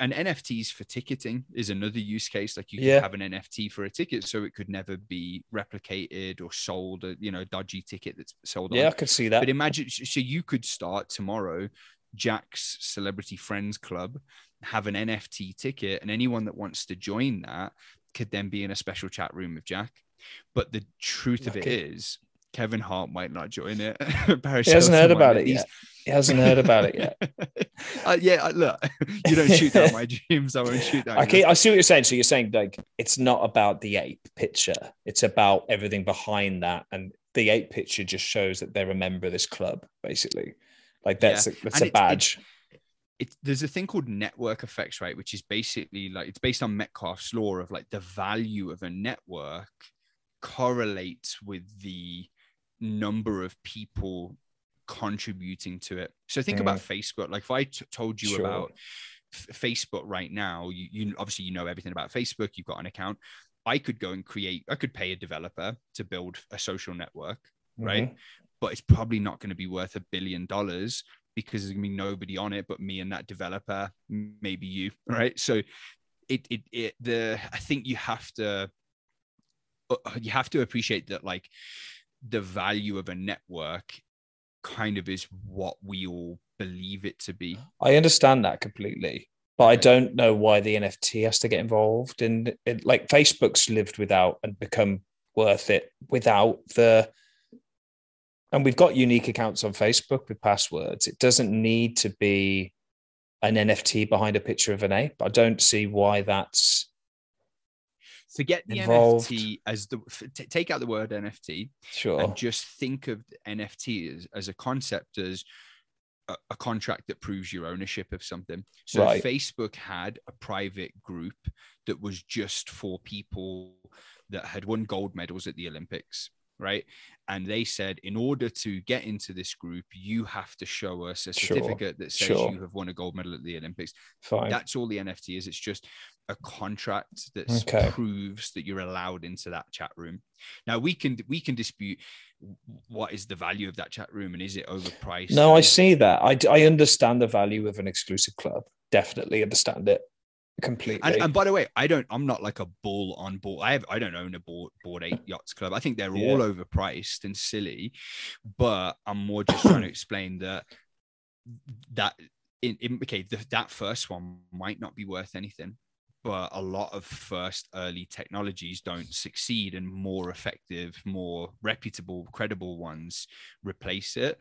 and NFTs for ticketing is another use case. Like, you could have an NFT for a ticket, so it could never be replicated or sold, a dodgy ticket that's sold. Yeah, I could see that. But imagine, so you could start tomorrow, Jack's Celebrity Friends Club, have an NFT ticket, and anyone that wants to join that could then be in a special chat room with Jack. But the truth of it is, Kevin Hart might not join it. He hasn't heard about it yet. Look, you don't shoot down my dreams. I won't shoot down. Okay, I see what you're saying. So you're saying, like, it's not about the ape picture. It's about everything behind that. And the ape picture just shows that they're a member of this club, basically. Like, that's a badge. There's a thing called network effects, right? Which is basically like, it's based on Metcalfe's law of like the value of a network correlates with the number of people contributing to it. So think about Facebook. Like, if I told you about Facebook right now, you obviously, you know everything about Facebook. You've got an account. I could pay a developer to build a social network, right? But it's probably not going to be worth $1 billion because there's going to be nobody on it but me and that developer, maybe you, right? So I think you have to appreciate that, like, the value of a network kind of is what we all believe it to be. I understand that completely, but I don't know why the NFT has to get involved in it. Like, Facebook's lived without and become worth it without the. And we've got unique accounts on Facebook with passwords. It doesn't need to be an NFT behind a picture of an ape. I don't see why that's Forget the involved. NFT as the take out the word NFT. Sure. And just think of NFT as a concept, as a contract that proves your ownership of something. So Facebook had a private group that was just for people that had won gold medals at the Olympics. Right. And they said, in order to get into this group, you have to show us a certificate that says you have won a gold medal at the Olympics. Fine. That's all the NFT is. It's just a contract that proves that you're allowed into that chat room. Now, we can dispute what is the value of that chat room and is it overpriced? No, I see that. I understand the value of an exclusive club. Definitely understand it. Completely. And by the way, I'm not like a bull on board. I don't own a Bored Apes Yacht Club. I think they're all overpriced and silly, but I'm more just trying to explain that first one might not be worth anything, but a lot of first early technologies don't succeed, and more effective, more reputable, credible ones replace it.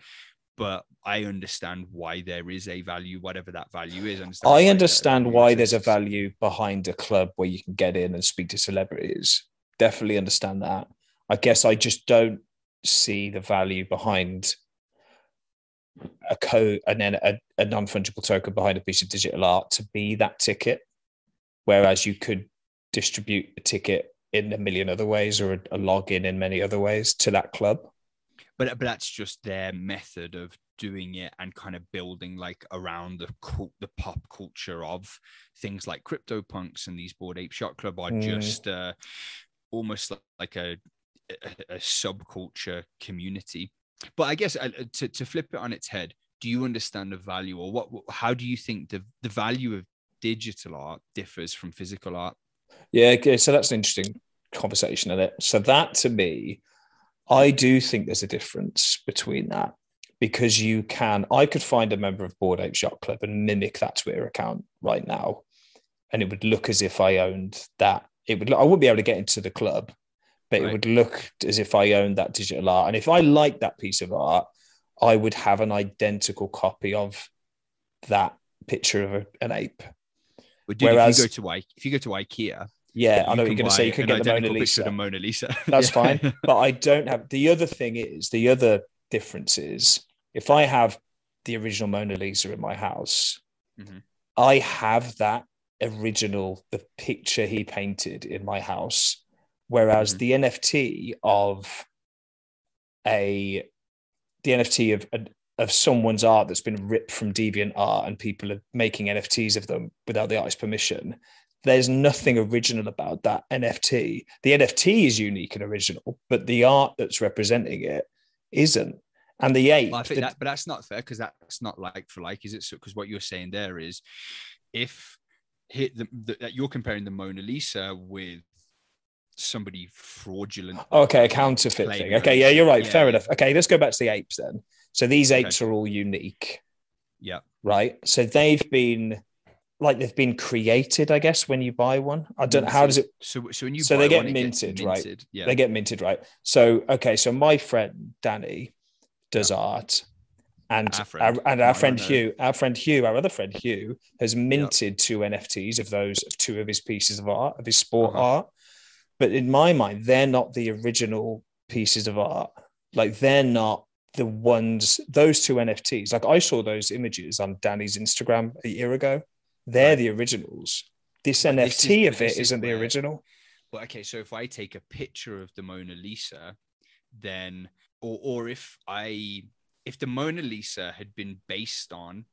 But I understand why there is a value, whatever that value is. I understand why there's a value behind a club where you can get in and speak to celebrities. Definitely understand that. I guess I just don't see the value behind a code and then a non-fungible token behind a piece of digital art to be that ticket. Whereas you could distribute a ticket in a million other ways, or a login in many other ways to that club. But that's just their method of doing it, and kind of building like around the pop culture of things like CryptoPunks, and these Bored Ape Yacht Club are just almost like a subculture community. But I guess to flip it on its head, do you understand the value, or how do you think the value of digital art differs from physical art? Yeah, okay, so that's an interesting conversation, isn't it? So that, to me, I do think there's a difference between that, because I could find a member of Bored Apes Yacht Club and mimic that Twitter account right now, and it would look as if I owned that. I wouldn't be able to get into the club, but it would look as if I owned that digital art. And if I liked that piece of art, I would have an identical copy of that picture of an ape. But if you go to IKEA. Yeah, I know what you're going to say. You can get the Mona Lisa. That's fine. But I don't have... The other thing is, the other differences. If I have the original Mona Lisa in my house, mm-hmm. I have that original, the picture he painted in my house, whereas mm-hmm. the NFT of the NFT of someone's art that's been ripped from DeviantArt and people are making NFTs of them without the artist's permission, there's nothing original about that NFT. The NFT is unique and original, but the art that's representing it isn't. And the ape... Well, I think that, but that's not fair, because that's not like for like, is it? So, because what you're saying there is, if that you're comparing the Mona Lisa with somebody fraudulent... Okay, a counterfeit thing. Okay, yeah, you're right. Yeah. Fair enough. Okay, let's go back to the apes then. So these apes are all unique. Yeah. Right? So they've been... Like they've been created, I guess, when you buy one. I don't know. How does it... So when you buy one, it gets minted, right? Yeah. They get minted, right? So, okay, so my friend, Danny, does art. And our other friend, Hugh, has minted two NFTs of two of his pieces of art, of his sport art. But in my mind, they're not the original pieces of art. Like they're not the ones, those two NFTs. Like I saw those images on Danny's Instagram a year ago. They're the originals. This NFT of it isn't the original. Well, okay, so if I take a picture of the Mona Lisa, then, or if the Mona Lisa had been based on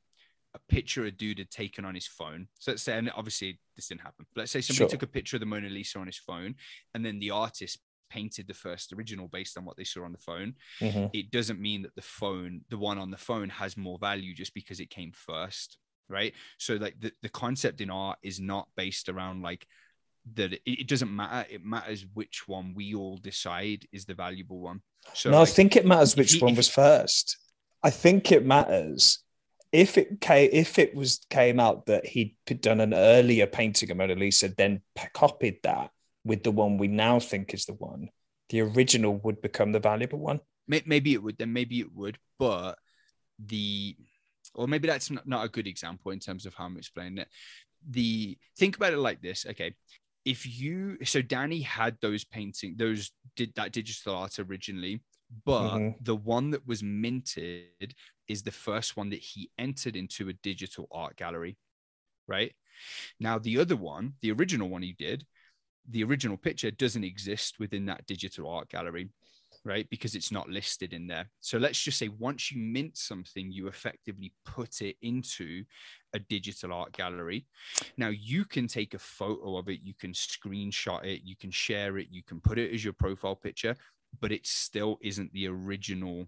a picture a dude had taken on his phone, so let's say, and obviously this didn't happen, but let's say somebody took a picture of the Mona Lisa on his phone, and then the artist painted the first original based on what they saw on the phone, mm-hmm. it doesn't mean that the one on the phone has more value just because it came first. Right. So like the concept in art is not based around like that. It doesn't matter. It matters which one we all decide is the valuable one. So no, I think it matters which one was first. I think it matters if it came out that he'd done an earlier painting of Mona Lisa, then copied that with the one we now think is the one. The original would become the valuable one. Maybe it would, but or maybe that's not a good example in terms of how I'm explaining it. Think about it like this. Okay. So Danny had that digital art originally, but mm-hmm. the one that was minted is the first one that he entered into a digital art gallery. Right. Now, the other one, the original one he did, the original picture doesn't exist within that digital art gallery. Right, because it's not listed in there. So let's just say once you mint something, you effectively put it into a digital art gallery. Now you can take a photo of it, you can screenshot it, you can share it, you can put it as your profile picture, but it still isn't the original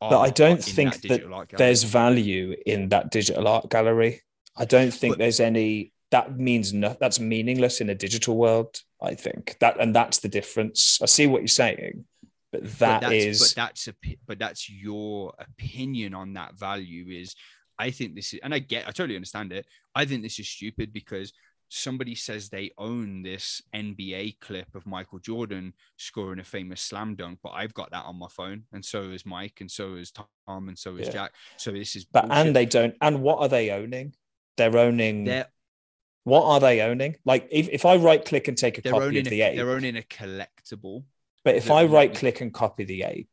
art. But I don't think that there's value in that digital art gallery. I don't think there's any. That means no, that's meaningless in a digital world, I think. And that's the difference. I see what you're saying, but that's your opinion on that value. I totally understand it. I think this is stupid because somebody says they own this NBA clip of Michael Jordan scoring a famous slam dunk, but I've got that on my phone, and so is Mike, and so is Tom, and so is Jack. So this is bullshit. And they don't. And what are they owning? They're owning. What are they owning? Like if I right click and take a copy of the ape, they're owning a collectible. But if I right click and copy the ape,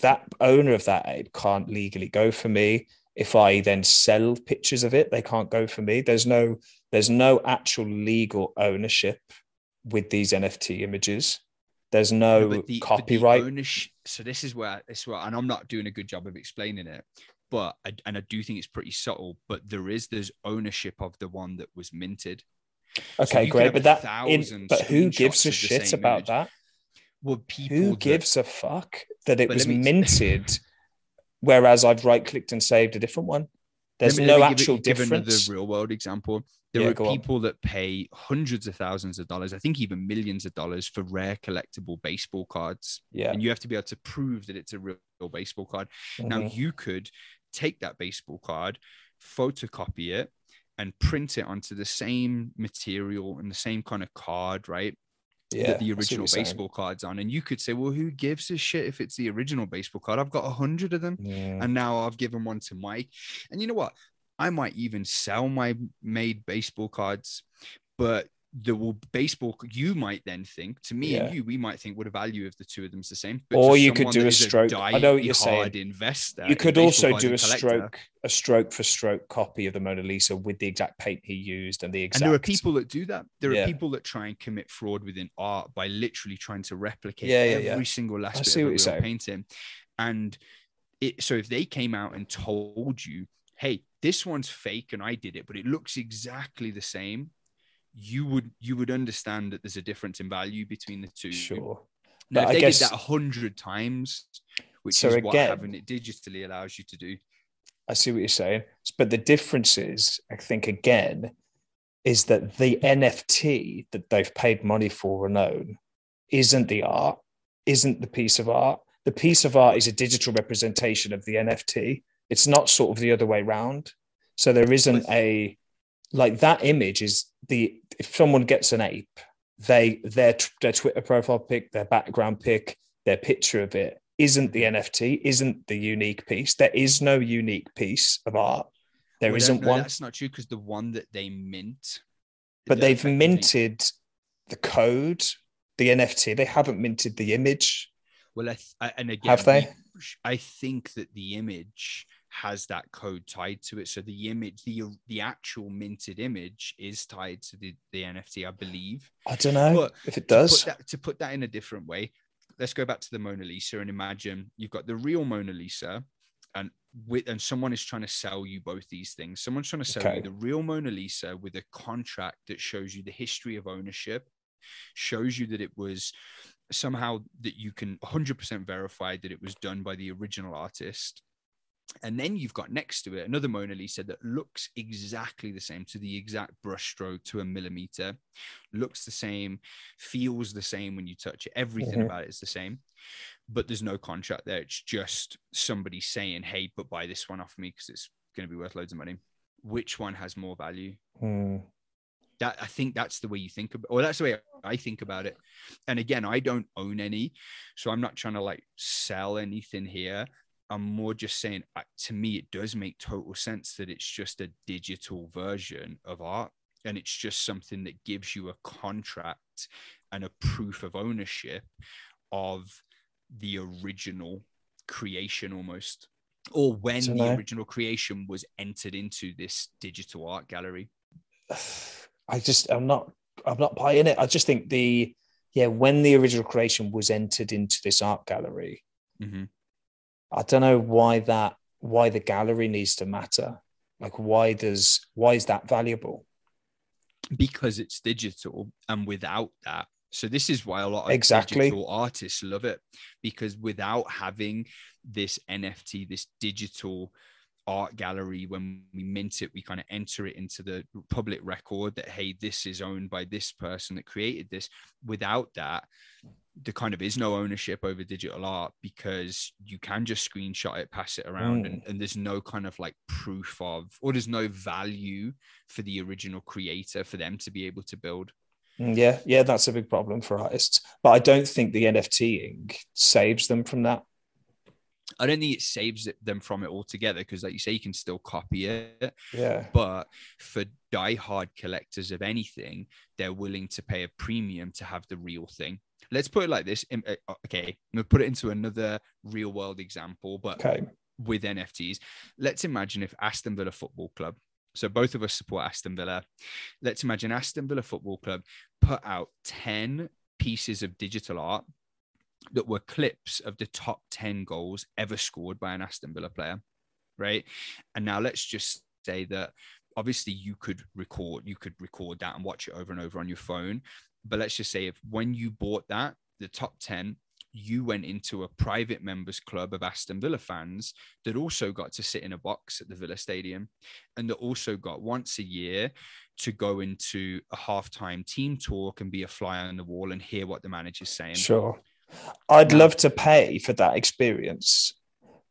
that owner of that ape can't legally go for me. If I then sell pictures of it, they can't go for me. There's no actual legal ownership with these NFT images. There's no copyright. So this is where, and I'm not doing a good job of explaining it. But, and I do think it's pretty subtle, but there's ownership of the one that was minted. Okay, so great. But who gives a shit about that? Well, who gives a fuck that it was minted, whereas I've right-clicked and saved a different one? There's no actual difference. Give another real-world example. There are people that pay hundreds of thousands of dollars, I think even millions of dollars, for rare collectible baseball cards. Yeah. And you have to be able to prove that it's a real baseball card. Mm-hmm. Now, you could take that baseball card, photocopy it, and print it onto the same material and the same kind of card, right? Yeah, that the original baseball card's on. And you could say, well, who gives a shit if it's the original baseball card? I've got 100 of them. Yeah. And now I've given one to Mike. And you know what? I might even sell my made baseball cards, but baseball, you might then think, to me and you, we might think, well, the value of the two of them is the same. But or you could do a stroke. I know what you're saying. Investor, you could also do a stroke for stroke copy of the Mona Lisa with the exact paint he used and the exact. And there are people that do that. There are people that try and commit fraud within art by literally trying to replicate every single last bit of a real painting. And it, so if they came out and told you, hey, this one's fake and I did it, but it looks exactly the same, you would understand that there's a difference in value between the two. Sure. Now, but if they did that 100 times, which is again, what having it digitally allows you to do. I see what you're saying. But the difference is, I think, again, is that the NFT that they've paid money for and own isn't the art, isn't the piece of art. The piece of art is a digital representation of the NFT. It's not sort of the other way around. So there isn't a... Like that image is the, if someone gets an ape, their Twitter profile pic, their background pic, their picture of it isn't the NFT, isn't the unique piece. There is no unique piece of art. There isn't one. That's not true because the one that they mint. But they've minted the code, the NFT. They haven't minted the image. Well, and again, have they? I think that the image has that code tied to it, so the image, the actual minted image, is tied to the NFT, I believe. I don't know if it does. To put that in a different way, let's go back to the Mona Lisa and imagine you've got the real Mona Lisa, and someone is trying to sell you both these things. Someone's trying to sell you the real Mona Lisa with a contract that shows you the history of ownership, shows you that it was somehow that you can 100% verify that it was done by the original artist. And then you've got next to it another Mona Lisa that looks exactly the same, to the exact brushstroke, to a millimeter, looks the same, feels the same when you touch it. Everything about it is the same, but there's no contract there. It's just somebody saying, hey, but buy this one off me because it's going to be worth loads of money. Which one has more value? That I think that's the way you think about, or that's the way I think about it. And again, I don't own any, so I'm not trying to like sell anything here. I'm more just saying, to me, it does make total sense that it's just a digital version of art, and it's just something that gives you a contract and a proof of ownership of the original creation almost, or when the original creation was entered into this digital art gallery. I'm not buying it. I just think when the original creation was entered into this art gallery, I don't know why the gallery needs to matter. Like, why is that valuable? Because it's digital, and without that, so this is why a lot of digital artists love it, because without having this NFT, this digital art gallery, when we mint it, we kind of enter it into the public record that, hey, this is owned by this person that created this. Without that, there kind of is no ownership over digital art, because you can just screenshot it, pass it around, and there's no kind of like proof of, or there's no value for the original creator for them to be able to build. Yeah, that's a big problem for artists. But I don't think the NFTing saves them from that. I don't think it saves them from it altogether, because like you say, you can still copy it. Yeah. But for diehard collectors of anything, they're willing to pay a premium to have the real thing. Let's put it like this. Okay, I'm going to put it into another real world example, but with NFTs. Let's imagine if Aston Villa Football Club, so both of us support Aston Villa. Let's imagine Aston Villa Football Club put out 10 pieces of digital art that were clips of the top 10 goals ever scored by an Aston Villa player, right? And now let's just say that obviously you could record that and watch it over and over on your phone. But let's just say if when you bought that, the top 10, you went into a private members club of Aston Villa fans that also got to sit in a box at the Villa Stadium, and that also got once a year to go into a halftime team talk and be a fly on the wall and hear what the manager's saying. Sure. I'd love to pay for that experience,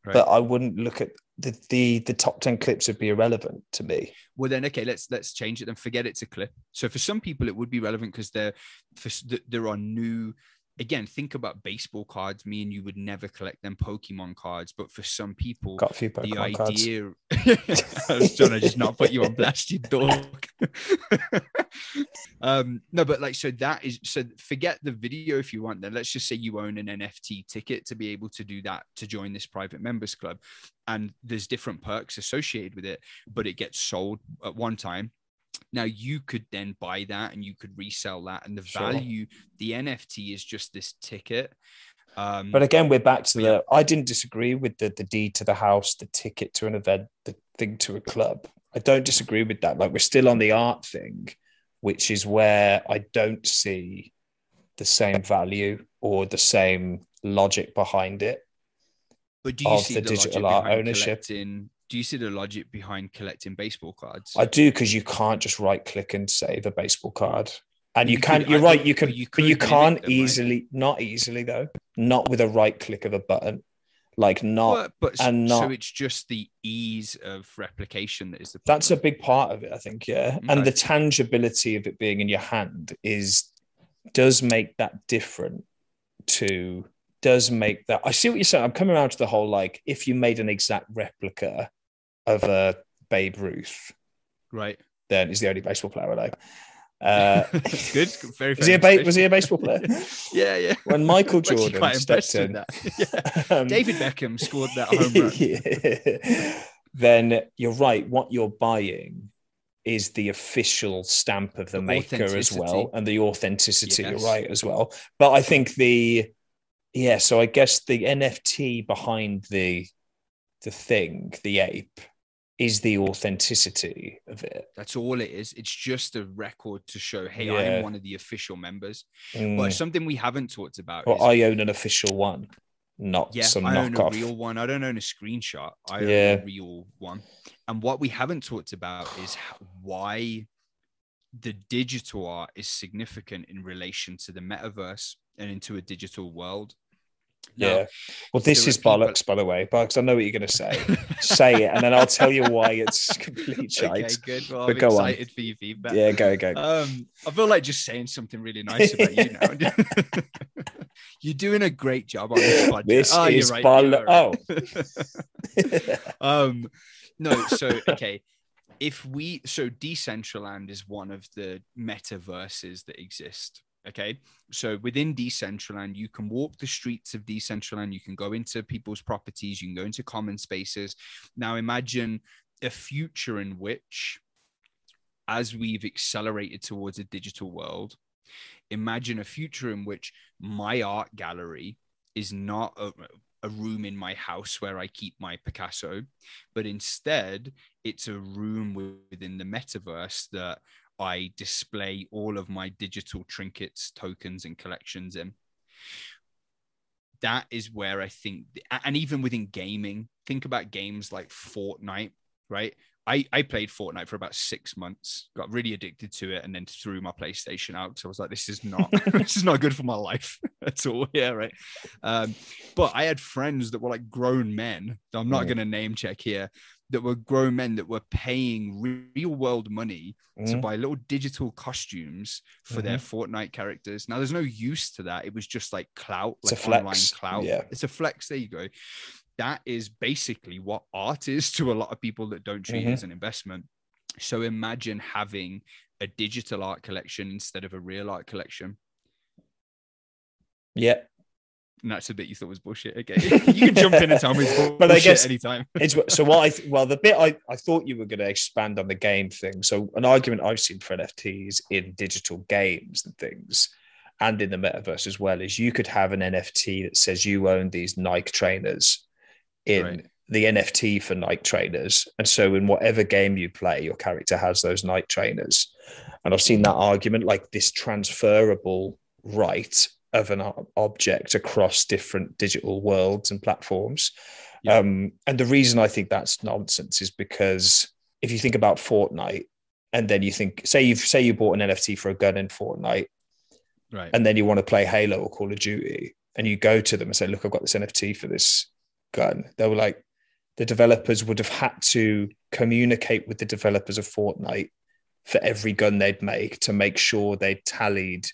but I wouldn't look at the top 10 clips would be irrelevant to me. Well, then, okay, let's change it and forget it's a clip. So for some people, it would be relevant because there are new. Again, think about baseball cards. Me and you would never collect them. Pokemon cards, but for some people, the idea I was trying to just not put you on blast, you dog. No, but like, so that is, so forget the video if you want then. Let's just say you own an NFT ticket to be able to do that, to join this private members club. And there's different perks associated with it, but it gets sold at one time. Now you could then buy that and you could resell that. And the value, the NFT is just this ticket. But again, we're back to the, I didn't disagree with the deed to the house, the ticket to an event, the thing to a club. I don't disagree with that. Like, we're still on the art thing, which is where I don't see the same value or the same logic behind it. But do you see the digital art ownership? Do you see the logic behind collecting baseball cards? I do, because you can't just right click and save a baseball card. And you can, you're right, you can, but you can't easily, not easily though, not with a right click of a button, like not, and not. So it's just the ease of replication that is the problem. That's a big part of it, I think, yeah. And the tangibility of it being in your hand does make that different to, does make that, I see what you're saying. I'm coming around to the whole, like, if you made an exact replica of a Babe Ruth, right? Then he's the only baseball player I know. Good. Very was he a baseball player? yeah. When Michael Jordan stepped in, David Beckham scored that home run. Yeah. Then you're right. What you're buying is the official stamp of the maker as well, and the authenticity. Yes. You're right as well. But I think so I guess the NFT behind the thing, the ape, is the authenticity of it. That's all it is. It's just a record to show, hey, I am one of the official members. But something we haven't talked about. Well, I own an official one, not some knockoff. I own a real one. I don't own a screenshot. I own a real one. And what we haven't talked about is why the digital art is significant in relation to the metaverse and into a digital world. No. Yeah. Well, this is bollocks, by the way. Bollocks, I know what you're going to say. Say it, and then I'll tell you why it's complete shite. Okay, good. Well, I'm excited for your feedback. Yeah, go. I feel like just saying something really nice about you now. You're doing a great job on this podcast. This is bollocks. No, so, okay. So Decentraland is one of the metaverses that exist. Okay, so within Decentraland, you can walk the streets of Decentraland, you can go into people's properties, you can go into common spaces. Now imagine a future in which, as we've accelerated towards a digital world, imagine a future in which my art gallery is not a room in my house where I keep my Picasso, but instead it's a room within the metaverse that I display all of my digital trinkets, tokens, and collections in. That is where I think, and even within gaming, think about games like Fortnite, right? I played Fortnite for about 6 months, got really addicted to it, and then threw my PlayStation out because I was like, this is not good for my life at all. Yeah, right. But I had friends that were like grown men. I'm not going to name check here. That were grown men that were paying real world money to buy little digital costumes for their Fortnite characters. Now, there's no use to that. It was just like clout, like online clout. Yeah. It's a flex. There you go. That is basically what art is to a lot of people that don't treat it as an investment. So imagine having a digital art collection instead of a real art collection. Yeah. And that's the bit you thought was bullshit. Okay, you can jump in and tell me it's bullshit, but I guess anytime. The bit I thought you were going to expand on the game thing. So an argument I've seen for NFTs in digital games and things, and in the metaverse as well, is you could have an NFT that says you own these Nike trainers in the NFT for Nike trainers. And so in whatever game you play, your character has those Nike trainers. And I've seen that argument, like this transferable right of an object across different digital worlds and platforms. Yeah. And the reason I think that's nonsense is because if you think about Fortnite and then you think, say you bought an NFT for a gun in Fortnite, right? And then you want to play Halo or Call of Duty and you go to them and say, look, I've got this NFT for this gun. They were like, the developers would have had to communicate with the developers of Fortnite for every gun they'd make to make sure they tallied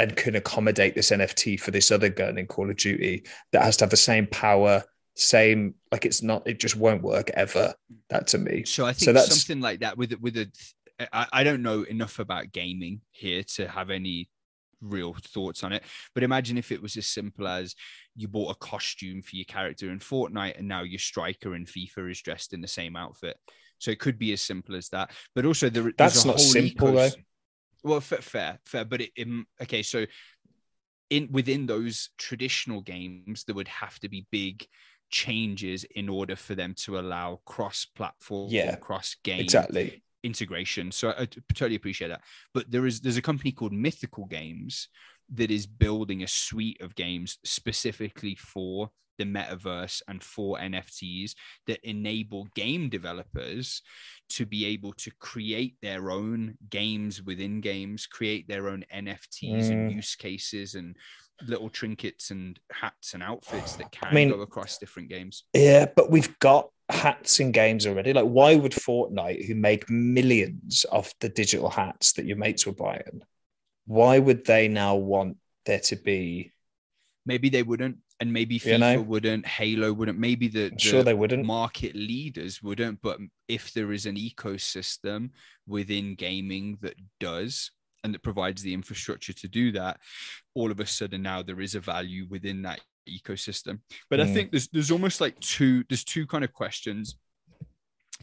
and can accommodate this NFT for this other gun in Call of Duty that has to have the same power, same, like it's not, it just won't work ever. That to me. So I think so that's, something like that with a, I don't know enough about gaming here to have any real thoughts on it, but imagine if it was as simple as you bought a costume for your character in Fortnite and now your striker in FIFA is dressed in the same outfit. So it could be as simple as that, but also there, that's not simple though. Well, fair, but okay, so within those traditional games there would have to be big changes in order for them to allow cross-platform, cross-game, exactly, integration. So I totally appreciate that, but there's a company called Mythical Games that is building a suite of games specifically for the metaverse and for NFTs that enable game developers to be able to create their own games within games, create their own NFTs and use cases and little trinkets and hats and outfits that can go across different games. Yeah, but we've got hats in games already. Like, why would Fortnite, who make millions of the digital hats that your mates were buying, why would they now want there to be? Maybe they wouldn't. And maybe FIFA wouldn't, Halo wouldn't, maybe the market leaders wouldn't, but if there is an ecosystem within gaming that does and that provides the infrastructure to do that, all of a sudden now there is a value within that ecosystem. But I think there's almost like two kind of questions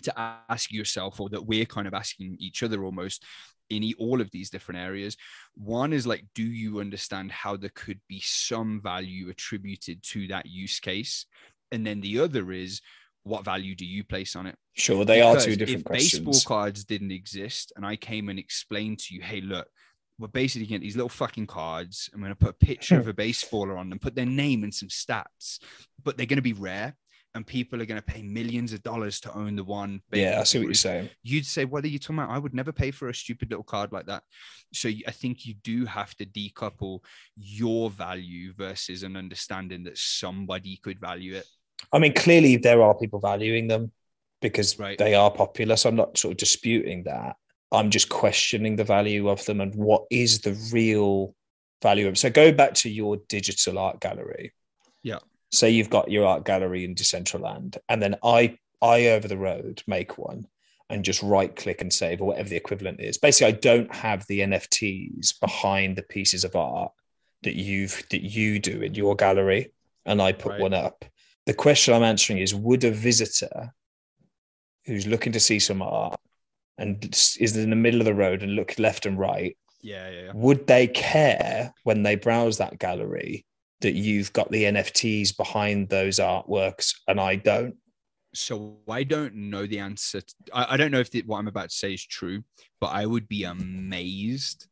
to ask yourself, or that we're kind of asking each other almost in all of these different areas. One is like, do you understand how there could be some value attributed to that use case? And then the other is, what value do you place on it? Sure, they are two different questions. If baseball cards didn't exist and I came and explained to you, hey, look, we're basically getting these little fucking cards. I'm going to put a picture of a baseballer on them, put their name and some stats, but they're going to be rare. And people are going to pay millions of dollars to own the one. Yeah, I see what you're saying. You'd say, what are you talking about? I would never pay for a stupid little card like that. So I think you do have to decouple your value versus an understanding that somebody could value it. I mean, clearly there are people valuing them because they are popular. So I'm not sort of disputing that. I'm just questioning the value of them and what is the real value of them. So go back to your digital art gallery. Yeah. Say you've got your art gallery in Decentraland, and then I over the road make one and just right click and save, or whatever the equivalent is. Basically, I don't have the NFTs behind the pieces of art that you do in your gallery, and I put one up. The question I'm answering is, would a visitor who's looking to see some art and is in the middle of the road and look left and right, would they care when they browse that gallery that you've got the NFTs behind those artworks and I don't? So I don't know the answer. I don't know if what I'm about to say is true, but I would be amazed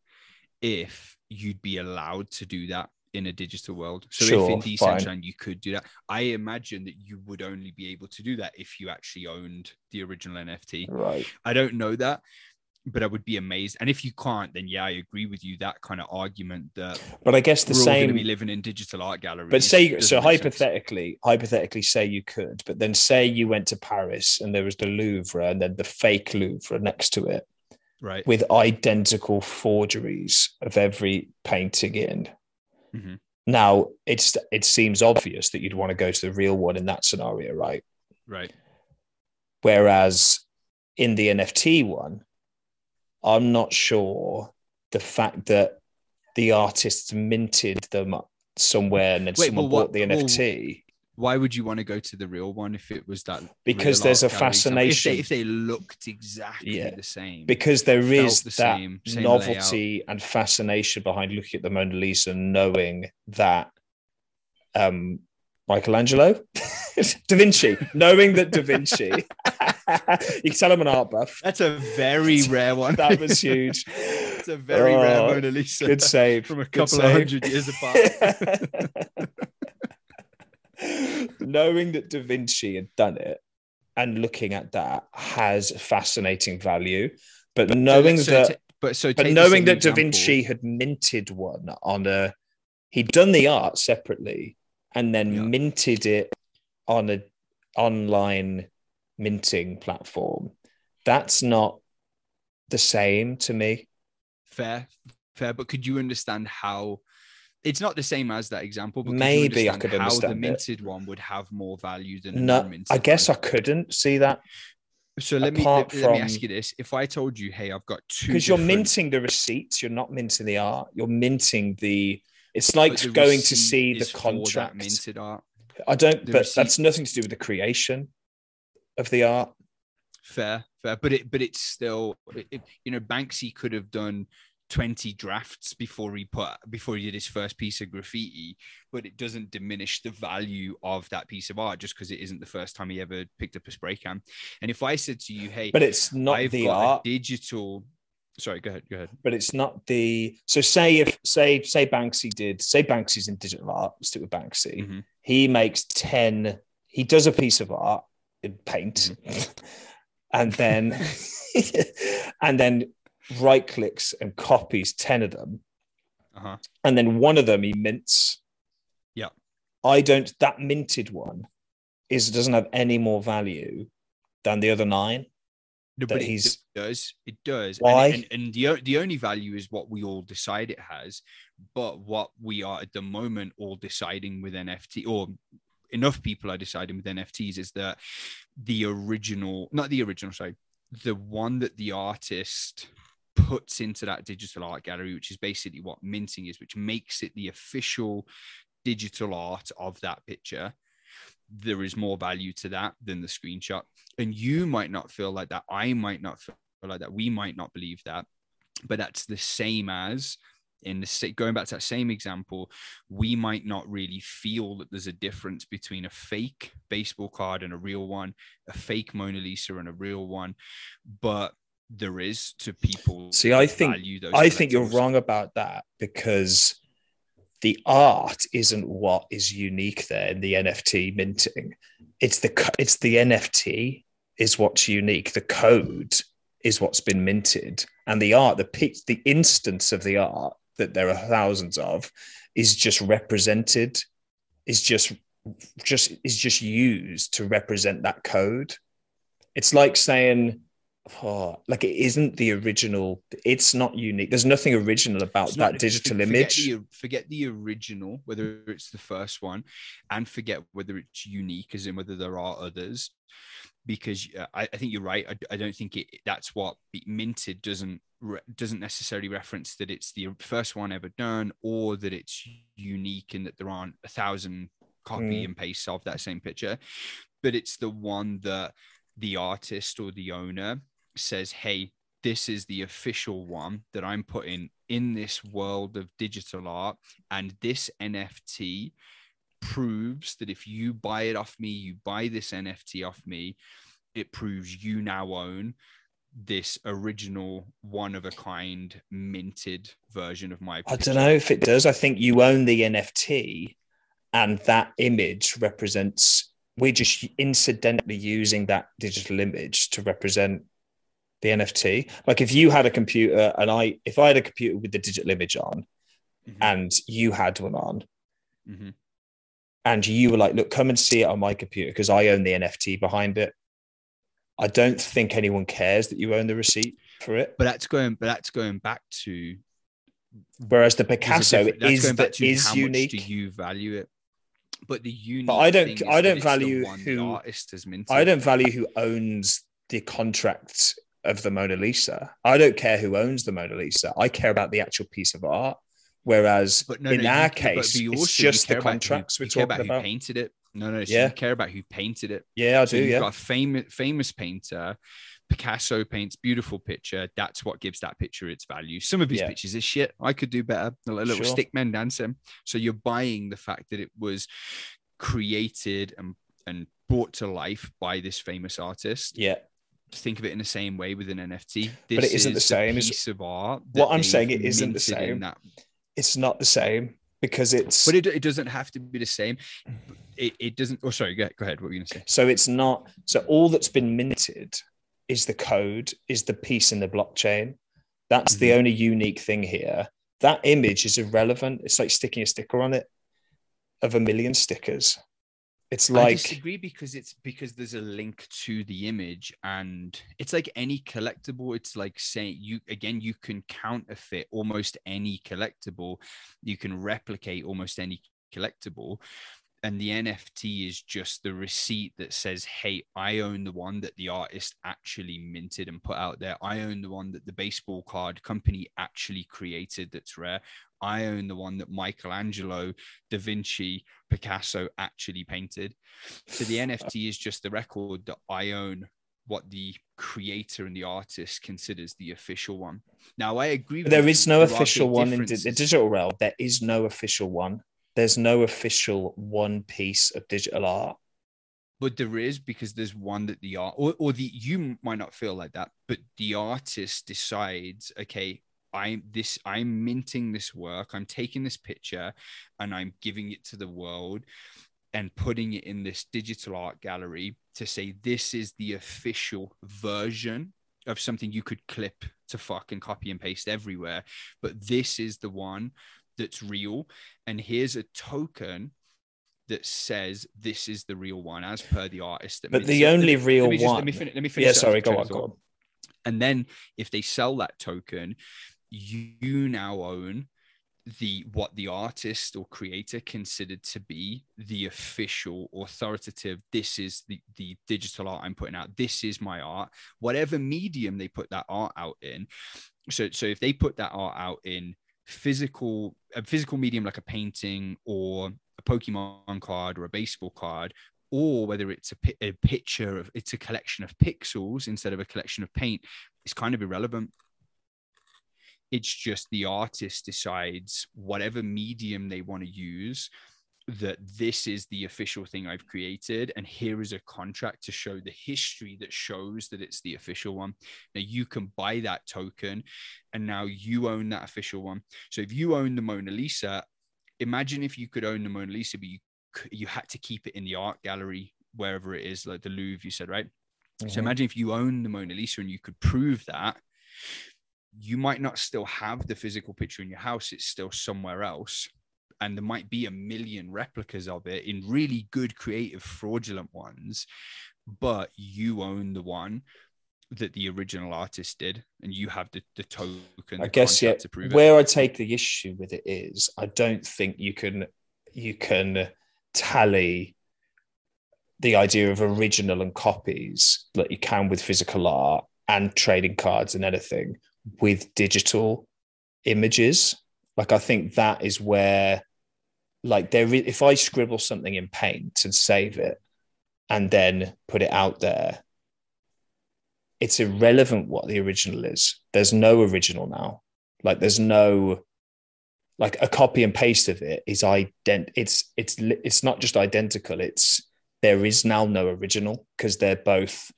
if you'd be allowed to do that in a digital world. So sure, if in Decentraland you could do that, I imagine that you would only be able to do that if you actually owned the original NFT. Right. I don't know that, but I would be amazed. And if you can't, then yeah, I agree with you, that kind of argument that, but I guess the same, going to be living in digital art galleries. But say, so hypothetically say you could, but then say you went to Paris and there was the Louvre and then the fake Louvre next to it, right, with identical forgeries of every painting in. Mm-hmm. Now it seems obvious that you'd want to go to the real one in that scenario, right? Right. Whereas in the NFT one, I'm not sure the fact that the artists minted them somewhere and then bought the NFT. Why would you want to go to the real one if it was that? Because there's a fascination. If they looked exactly the same. Because there is that same novelty layout and fascination behind looking at the Mona Lisa and knowing that Michelangelo? Da Vinci. Knowing that Da Vinci. You can tell I'm an art buff. That's a very rare one. That was huge. It's a very rare Mona Lisa. Good save. From a couple of 100 years apart. Knowing that Da Vinci had done it and looking at that has fascinating value. But knowing that Da Vinci had minted one he'd done the art separately and then minted it on an online minting platform. That's not the same to me. Fair. But could you understand how It's not the same as that example, but maybe I could understand how the minted one would have more value than no, minted. I guess one. I couldn't see that. So let me ask you this: if I told you, "Hey, I've got two," because you're minting the receipts, you're not minting the art. You're minting the. It's like the going to see the contract. Minted art. I don't, but that's nothing to do with the creation of the art. Fair, but it's still, Banksy could have done 20 drafts before he did his first piece of graffiti, but it doesn't diminish the value of that piece of art just because it isn't the first time he ever picked up a spray can. And if I said to you, "Hey, but it's not the art digital." Sorry, go ahead. But it's not the so say Banksy did say Banksy's in digital art. Let's stick with Banksy. Mm-hmm. He makes 10. He does a piece of art in paint, mm-hmm. and then right clicks and copies 10 of them, uh-huh. and then one of them he mints. Yeah, that minted one doesn't have any more value than the other 9. No, but it does. Why? And the only value is what we all decide it has. But what we are at the moment all deciding with NFT, or enough people are deciding with NFTs, is that the one that the artist puts into that digital art gallery, which is basically what minting is, which makes it the official digital art of that picture. There is more value to that than the screenshot. And you might not feel like that. I might not feel like that. We might not believe that, but that's the same as going back to that same example, we might not really feel that there's a difference between a fake baseball card and a real one, a fake Mona Lisa and a real one, but there is to people. See, I think you're wrong about that, because the art isn't what is unique there in the NFT minting. It's the NFT is what's unique. The code is what's been minted, and the art, the instance of the art that there are thousands of, is just represented. Is just used to represent that code. It's like saying, it isn't the original. It's not unique. There's nothing original about that digital image. Forget the original, whether it's the first one, and forget whether it's unique, as in whether there are others. Because I think you're right. I don't think that's what minted doesn't necessarily reference that it's the first one ever done, or that it's unique and that there aren't 1,000 copy and pastes of that same picture. But it's the one that the artist or the owner says, "Hey, this is the official one that I'm putting in this world of digital art. And this NFT proves that if you buy it off me, you buy this NFT off me, it proves you now own this original one-of-a-kind minted version of my picture." I don't know if it does. I think you own the NFT, and that image represents... We're just incidentally using that digital image to represent the NFT. Like if you had a computer and if I had a computer with the digital image on, mm-hmm. and you had one on, mm-hmm. and you were like, "Look, come and see it on my computer because I own the NFT behind it." I don't think anyone cares that you own the receipt for it. But that's going back to. Whereas the Picasso is unique. How much do you value it? But the unique. But I don't value who the artist has minted. I don't value who owns the contract of the Mona Lisa. I don't care who owns the Mona Lisa. I care about the actual piece of art. Whereas in our case, it's just the contracts we're talking about. You care about who painted it. No. So yeah. You care about who painted it. Yeah, I do. You've got a famous painter. Picasso paints beautiful picture. That's what gives that picture its value. Some of his pictures is shit. I could do better. A little stick men dancing. So you're buying the fact that it was created and brought to life by this famous artist. Yeah. Think of it in the same way with an NFT. But it isn't the same. It's a piece of art. What I'm saying, it isn't the same. It's not the same because it's... But it doesn't have to be the same. It doesn't... Oh, sorry. Go ahead. What were you going to say? So it's not... So all that's been minted... is the code, is the piece in the blockchain. That's the only unique thing here. That image is irrelevant. It's like sticking a sticker on it of 1 million stickers. It's like, I disagree because there's a link to the image, and it's like any collectible. It's like saying you can counterfeit almost any collectible. You can replicate almost any collectible. And the NFT is just the receipt that says, hey, I own the one that the artist actually minted and put out there. I own the one that the baseball card company actually created that's rare. I own the one that Michelangelo, Da Vinci, Picasso actually painted. So the NFT is just the record that I own what the creator and the artist considers the official one. Now, I agree with there is no official one in the digital realm. There is no official one. There's no official one piece of digital art. But there is, because there's one that the art, or you might not feel like that, but the artist decides, okay, I'm minting this work, I'm taking this picture and I'm giving it to the world and putting it in this digital art gallery to say, this is the official version of something you could clip to fucking copy and paste everywhere. But this is the one that's real, and here's a token that says this is the real one as per the artist. But the only real one. Let me finish. Yeah, sorry, go on. And then if they sell that token, you now own what the artist or creator considered to be the official, authoritative, this is the digital art I'm putting out, this is my art, whatever medium they put that art out in. So if they put that art out in a physical medium like a painting or a Pokemon card or a baseball card, or whether it's a picture of, it's a collection of pixels instead of a collection of paint, it's kind of irrelevant. It's just the artist decides whatever medium they want to use, that this is the official thing I've created, and here is a contract to show the history that shows that it's the official one. Now you can buy that token, and now you own that official one. So if you own the Mona Lisa, imagine if you could own the Mona Lisa, but you had to keep it in the art gallery, wherever it is, like the Louvre, you said, right? Mm-hmm. So imagine if you own the Mona Lisa and you could prove that, you might not still have the physical picture in your house. It's still somewhere else. And there might be 1 million replicas of it in really good, creative, fraudulent ones, but you own the one that the original artist did, and you have the token. I guess, yeah. To prove where it. I take the issue with it is, I don't think you can tally the idea of original and copies that you can with physical art and trading cards and anything with digital images. Like, I think that is where, like, if I scribble something in paint and save it and then put it out there, it's irrelevant what the original is. There's no original now. Like, there's no, like, a copy and paste of it is it's not just identical. There is now no original, because they're both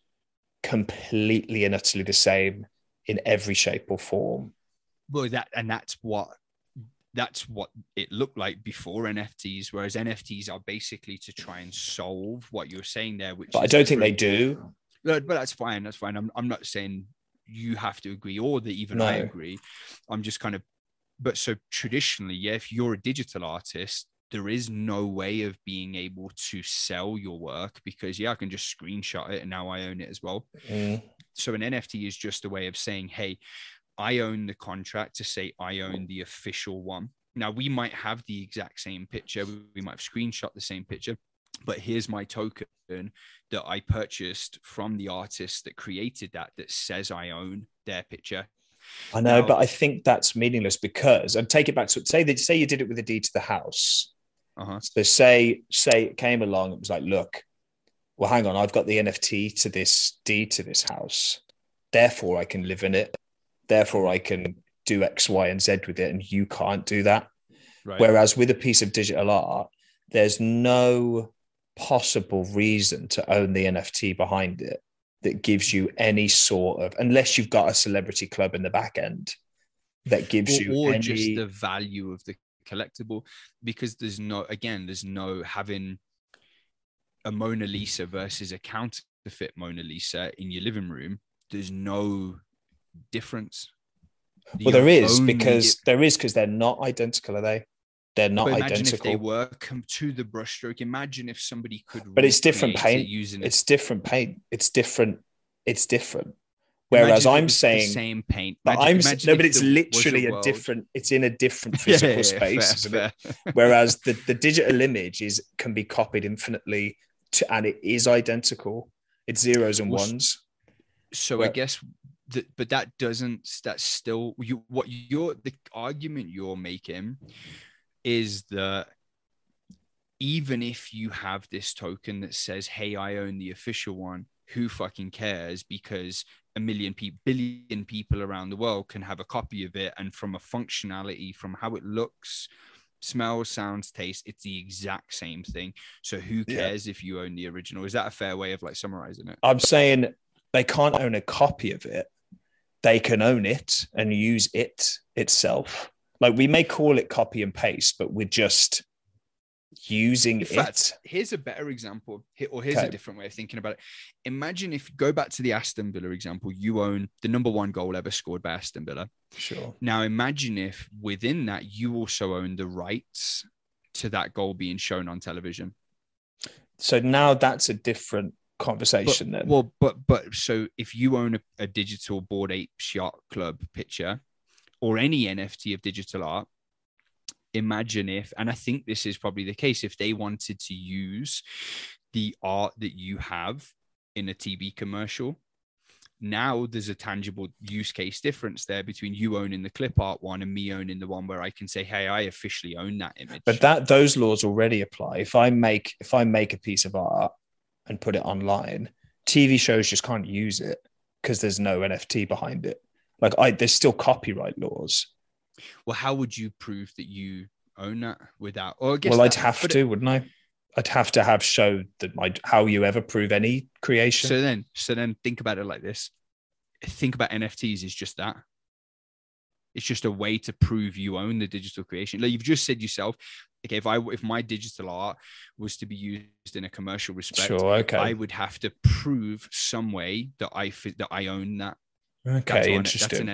completely and utterly the same in every shape or form. Well, that's what it looked like before NFTs, whereas NFTs are basically to try and solve what you're saying there, which, but I don't think they do. No, but that's fine. I'm not saying you have to agree or that even I agree. I'm just kind of, but so traditionally, yeah, if you're a digital artist, there is no way of being able to sell your work, because I can just screenshot it and now I own it as well. Mm. So an NFT is just a way of saying, hey, I own the contract to say I own the official one. Now, we might have the exact same picture. We might have screenshot the same picture, but here's my token that I purchased from the artist that created that says I own their picture. I know, but I think that's meaningless, because, and take it back to, say you did it with a deed to the house. Uh-huh. So say it came along, it was like, look, well, hang on, I've got the NFT to this deed to this house. Therefore, I can live in it. Therefore, I can do X, Y, and Z with it, and you can't do that. Right. Whereas with a piece of digital art, there's no possible reason to own the NFT behind it that gives you any sort of, unless you've got a celebrity club in the back end that gives you or any... just the value of the collectible, because there's no having a Mona Lisa versus a counterfeit Mona Lisa in your living room. There's no difference. Well, there is, because they're not identical, are they? They're not identical. Imagine if they were come to the brushstroke. Imagine if somebody could. But it's different paint. It's different. Whereas I'm saying the same paint. But it's literally a different. It's in a different physical space. Fair. Whereas the digital image can be copied infinitely, and it is identical. It's zeros and ones. So I guess. But that doesn't. That's still the argument you're making is that even if you have this token that says, "Hey, I own the official one," who fucking cares? Because billion people around the world can have a copy of it, and from a functionality, from how it looks, smells, sounds, tastes, it's the exact same thing. So who cares if you own the original? Is that a fair way of summarizing it? I'm saying they can't own a copy of it. They can own it and use it itself. We may call it copy and paste, but we're just using it. Here's a better example, or here's a different way of thinking about it. Imagine if you go back to the Aston Villa example, you own the number one goal ever scored by Aston Villa. Sure. Now imagine if within that, you also own the rights to that goal being shown on television. So now that's a different conversation then. Well, so if you own a digital Bored Apes Yacht Club picture or any NFT of digital art, imagine if, and I think this is probably the case, if they wanted to use the art that you have in a TV commercial, now there's a tangible use case difference there between you owning the clip art one and me owning the one where I can say, hey, I officially own that image. But those laws already apply. If I make a piece of art and put it online, TV shows just can't use it because there's no NFT behind it. There's still copyright laws. Well, how would you prove that you own that without? Wouldn't I? I'd have to have showed that how you ever prove any creation. So then, think about it like this. Think about NFTs is just that. It's just a way to prove you own the digital creation. You've just said yourself. Okay, if my digital art was to be used in a commercial respect, I would have to prove some way that I own that. Okay, interesting.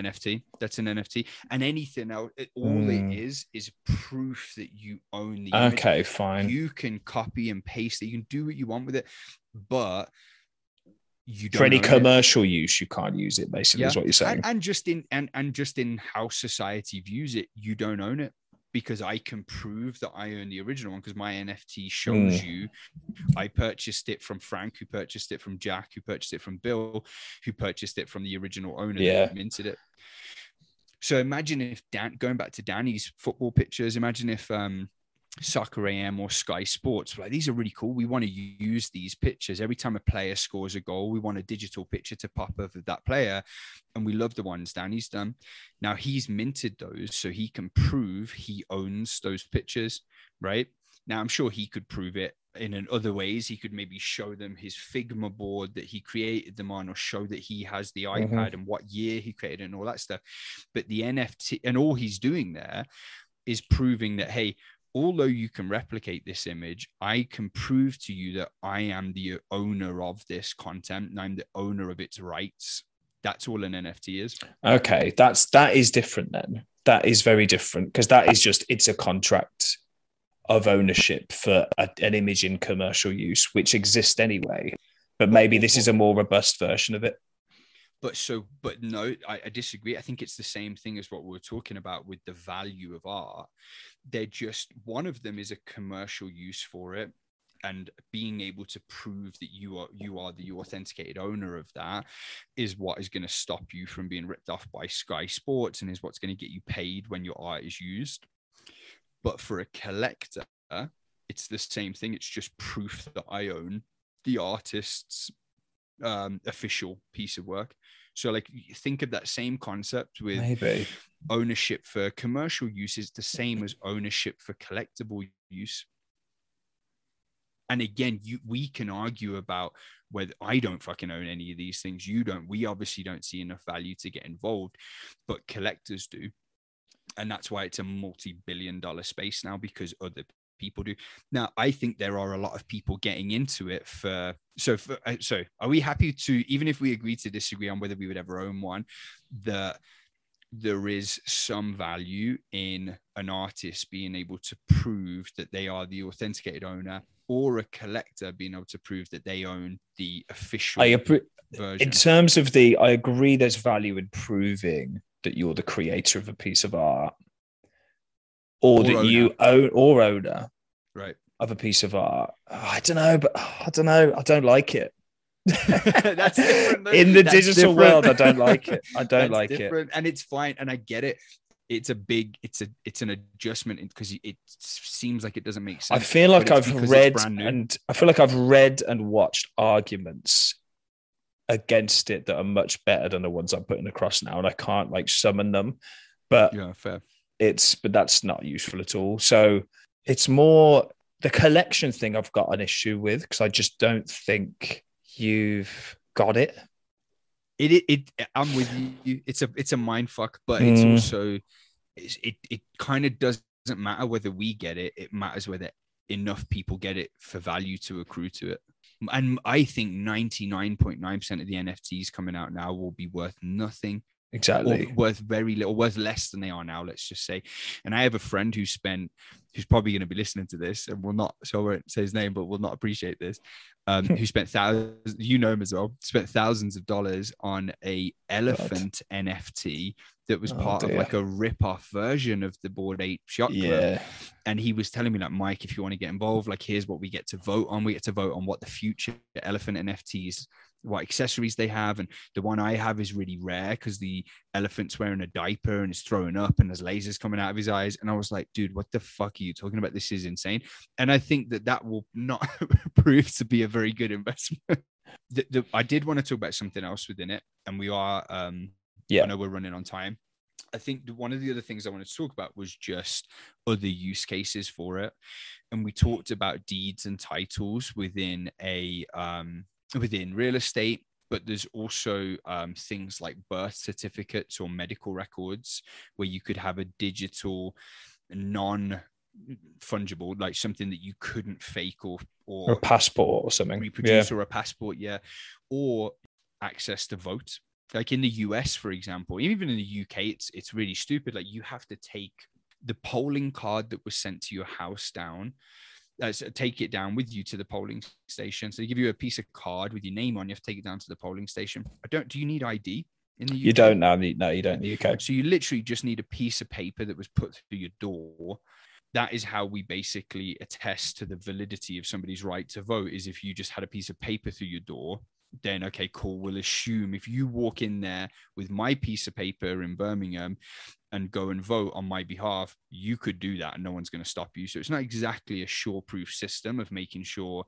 That's an NFT. And anything else, all it is proof that you own the image. Okay, fine. You can copy and paste it. You can do what you want with it, but you don't. For any commercial use, you can't use it. Basically, is what you're saying. And just in how society views it, you don't own it. Because I can prove that I own the original one because my NFT shows you I purchased it from Frank, who purchased it from Jack, who purchased it from Bill, who purchased it from the original owner who minted it. So imagine if, going back to Danny's football pictures, imagine if Soccer AM or Sky Sports were these are really cool. We want to use these pictures. Every time a player scores a goal, we want a digital picture to pop up of that player. And we love the ones Danny's done. Now he's minted those so he can prove he owns those pictures, right? Now I'm sure he could prove it in other ways. He could maybe show them his Figma board that he created them on or show that he has the iPad and what year he created and all that stuff. But the NFT and all he's doing there is proving that, hey, although you can replicate this image, I can prove to you that I am the owner of this content and I'm the owner of its rights. That's all an NFT is. Okay, that is different then. That is very different because that is just, it's a contract of ownership for an image in commercial use, which exists anyway, but maybe this is a more robust version of it. But no, I disagree. I think it's the same thing as what we were talking about with the value of art. They're just, one of them is a commercial use for it and being able to prove that you are the authenticated owner of that is what is going to stop you from being ripped off by Sky Sports and is what's going to get you paid when your art is used. But for a collector, it's the same thing. It's just proof that I own the artist's official piece of work. So think of that same concept with ownership for commercial use is the same as ownership for collectible use. And again, we can argue about whether I don't fucking own any of these things. You don't. We obviously don't see enough value to get involved, but collectors do. And that's why it's a multi-billion-dollar space now because other people do. Now, I think there are a lot of people getting into it so are we happy to, even if we agree to disagree on whether we would ever own one, that there is some value in an artist being able to prove that they are the authenticated owner, or a collector being able to prove that they own the official version. In terms of I agree there's value in proving that you're the creator of a piece of art, or that you own or owner, right, of a piece of art. I don't know. I don't like it. That's different, in the digital world. I don't like it. I don't like it. And it's fine. And I get it. It's an adjustment because it seems like it doesn't make sense. I feel like I've read and watched arguments against it that are much better than the ones I'm putting across now. And I can't summon them, but yeah, fair. But that's not useful at all. So it's more the collection thing I've got an issue with, because I just don't think you've got it. I'm with you. It's a mindfuck, but it's also it kind of doesn't matter whether we get it. It matters whether enough people get it for value to accrue to it. And I think 99.9% of the NFTs coming out now will be worth nothing. Exactly. Or worth very little, worth less than they are now, let's just say. And I have a friend who's probably going to be listening to this and will not, so I won't say his name, but will not appreciate this, who spent thousands, you know him as well, spent thousands of dollars on a elephant NFT that was part of a rip-off version of the Bored Apes Yacht Club. Yeah. And he was telling me, Mike, if you want to get involved, here's what we get to vote on. We get to vote on what the future elephant NFTs, what accessories they have. And the one I have is really rare because the elephant's wearing a diaper and is throwing up and there's lasers coming out of his eyes. And I was like, dude, what the fuck are you talking about? This is insane. And I think that will not prove to be a very good investment. I did want to talk about something else within it. And we are, I know we're running on time. I think one of the other things I wanted to talk about was just other use cases for it. And we talked about deeds and titles within real estate, but there's also things like birth certificates or medical records where you could have a digital non-fungible, something that you couldn't fake or a passport or something. Reproduce or a passport, yeah. Or access to vote. In the US, for example, even in the UK, it's really stupid. You have to take the polling card that was sent to your house down. So take it down with you to the polling station. So they give you a piece of card with your name on. You have to take it down to the polling station. Do you need ID in the UK? You don't now. No, you don't in the UK. So you literally just need a piece of paper that was put through your door. That is how we basically attest to the validity of somebody's right to vote, is if you just had a piece of paper through your door, then, okay, cool. We'll assume if you walk in there with my piece of paper in Birmingham and go and vote on my behalf, you could do that and no one's going to stop you. So it's not exactly a sure-proof system of making sure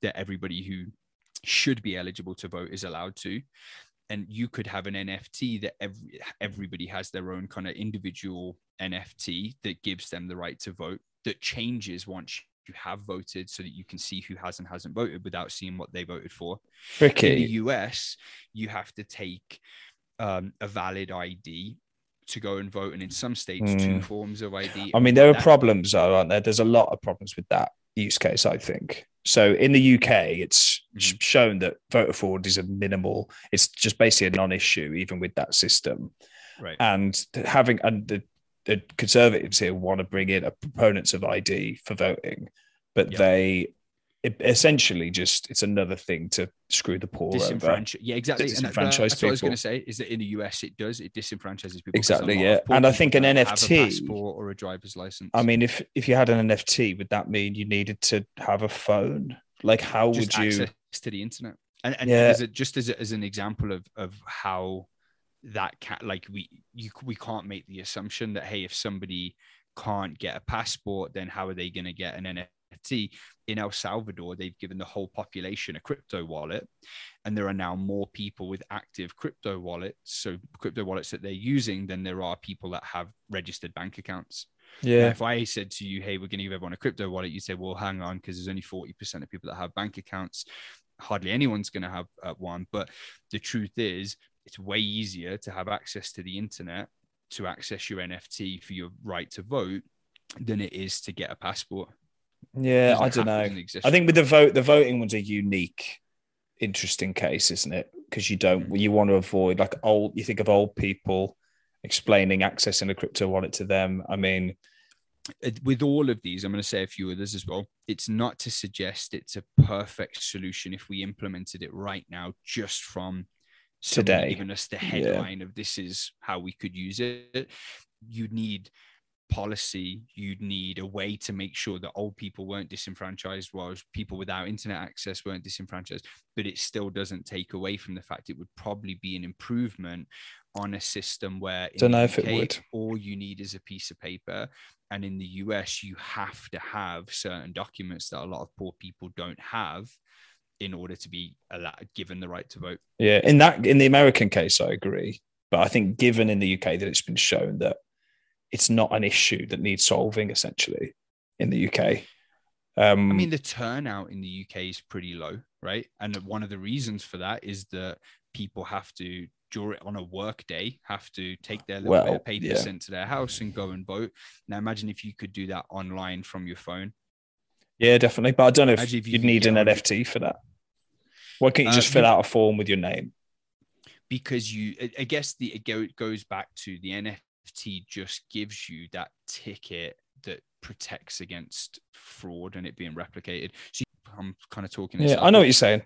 that everybody who should be eligible to vote is allowed to. And you could have an NFT that everybody has their own kind of individual NFT that gives them the right to vote, that changes once you have voted, so that you can see who has and hasn't voted without seeing what they voted for. Tricky. In the US, you have to take a valid ID to go and vote, and in some states, two forms of ID. I mean, there are problems, aren't there? There's a lot of problems with that use case, I think. So in the UK, it's shown that voter fraud is it's just basically a non-issue, even with that system. Right. The Conservatives here want to bring in proponents of ID for voting, but they essentially it's another thing to screw the poor over. Yeah, exactly. Disenfranchise people. What I was going to say is that in the US, it disenfranchises people. Exactly, yeah. And I think an NFT, have a passport or a driver's license. I mean, if you had an NFT, would that mean you needed to have a phone? How would you access to the internet? And as an example of how that we can't make the assumption that, hey, if somebody can't get a passport, then how are they going to get an NFT? In El Salvador, they've given the whole population a crypto wallet, and there are now more people with active crypto wallets, so crypto wallets that they're using, than there are people that have registered bank accounts. Yeah. Now, if I said to you, hey, we're going to give everyone a crypto wallet, you say, well, hang on, because there's only 40% of people that have bank accounts. Hardly anyone's going to have one. But the truth is, it's way easier to have access to the internet to access your NFT for your right to vote than it is to get a passport. Yeah, I don't know. I think with the voting one's a unique, interesting case, isn't it? Because you want to avoid you think of old people explaining accessing a crypto wallet to them. I mean, with all of these, I'm going to say a few others as well. It's not to suggest it's a perfect solution if we implemented it right now, just from today, giving us the headline of this is how we could use it. You'd need policy, you'd need a way to make sure that old people weren't disenfranchised, whilst people without internet access weren't disenfranchised, but it still doesn't take away from the fact it would probably be an improvement on a system where in the UK, all you need is a piece of paper, and in the US you have to have certain documents that a lot of poor people don't have in order to be allowed, given the right to vote. Yeah, in the American case I agree, but I think given in the UK that it's been shown that it's not an issue that needs solving, essentially, in the UK. I mean, the turnout in the UK is pretty low, right? And one of the reasons for that is that people have to, during on a work day, have to take their little bit of paper sent to their house and go and vote. Now, imagine if you could do that online from your phone. Yeah, definitely. But I don't know if you'd need an NFT for that. Why can't you just fill out a form with your name? Because I guess it goes back to the NFT just gives you that ticket that protects against fraud and it being replicated. So I'm kind of talking. Yeah, I know what you're saying.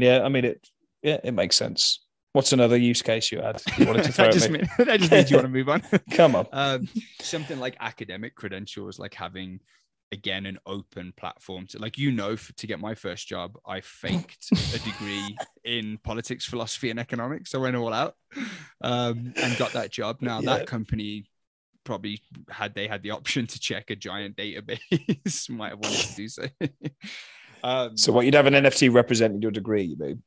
Yeah, I mean, it makes sense. What's another use case you had? You wanted to throw at me? That just means you want to move on. Come on. Something like academic credentials, like having, again, an open platform to, like, to get my first job, I faked a degree in politics, philosophy, and economics. I went all out and got that job. Now that company probably had the option to check a giant database, might have wanted to do so. So what, you'd have an NFT representing your degree, you mean?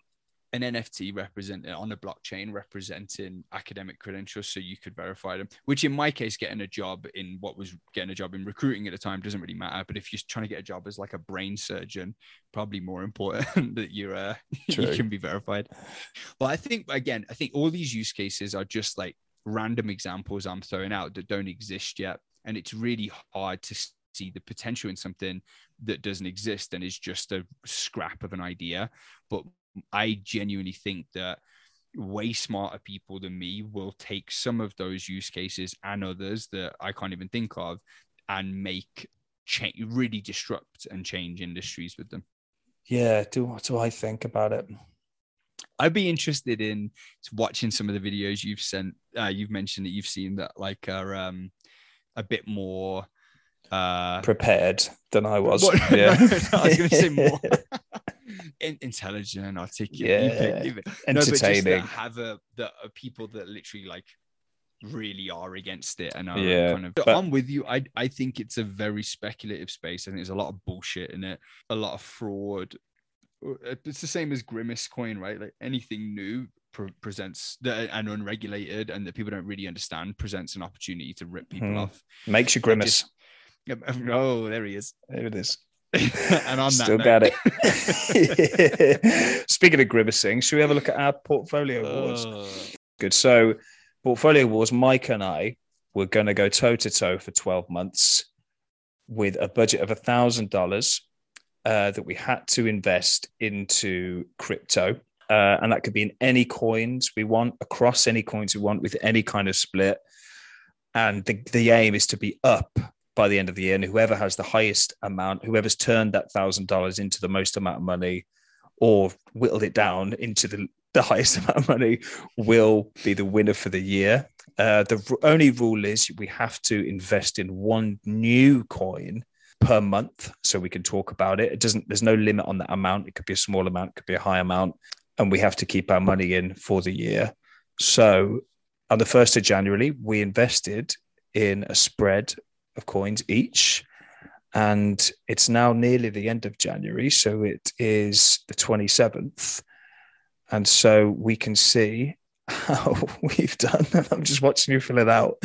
An NFT represented on a blockchain representing academic credentials, so you could verify them, which in my case, getting a job in recruiting at the time doesn't really matter. But if you're trying to get a job as like a brain surgeon, probably more important that you're you can be verified. Well, I think all these use cases are just like random examples I'm throwing out that don't exist yet. And it's really hard to see the potential in something that doesn't exist and is just a scrap of an idea. But I genuinely think that way smarter people than me will take some of those use cases and others that I can't even think of and make really disrupt and change industries with them. Yeah. What do I think about it? I'd be interested in watching some of the videos you've sent. You've mentioned that you've seen that like are a bit more prepared than I was. I was going to say more. Intelligent, articulate, entertaining. No, people that literally like really are against it and are I'm with you. I think it's a very speculative space. I think there's a lot of bullshit in it, a lot of fraud. It's the same as Grimace Coin, right? Like anything new presents and unregulated and that people don't really understand presents an opportunity to rip people off. Makes you grimace. Oh, there he is. There it is. And on still got it. Speaking of grimacing, should we have a look at our portfolio wars? Good. So, portfolio wars. Mike and I were going to go toe to toe for 12 months with a budget of $1,000 that we had to invest into crypto, and that could be in any coins we want, across any coins we want, with any kind of split. And the aim is to be up by the end of the year, and whoever has the highest amount, whoever's turned that $1,000 into the most amount of money or whittled it down into the highest amount of money will be the winner for the year. The only rule is we have to invest in one new coin per month so we can talk about it. There's no limit on that amount. It could be a small amount, it could be a high amount, and we have to keep our money in for the year. So on the 1st of January, we invested in a spread of coins each, and it's now nearly the end of January, so it is the 27th, and so we can see how we've done. I'm just watching you fill it out.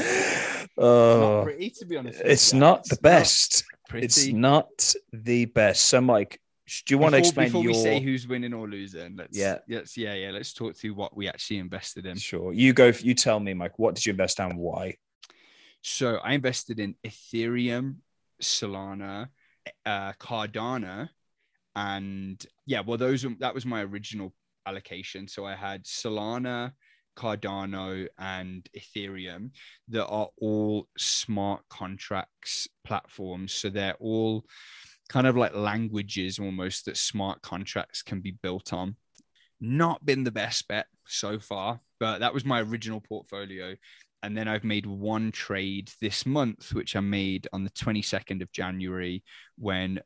Oh, not pretty, to be honest. It's not the best. So Mike, do you want to explain before we say who's winning or losing? Let's talk through what we actually invested in. Sure, you tell me, Mike, what did you invest and why? So I invested in Ethereum, Solana, Cardano, and that was my original allocation. So I had Solana, Cardano and Ethereum that are all smart contracts platforms. So they're all kind of like languages almost that smart contracts can be built on. Not been the best bet so far, but that was my original portfolio. And then I've made one trade this month, which I made on the 22nd of January when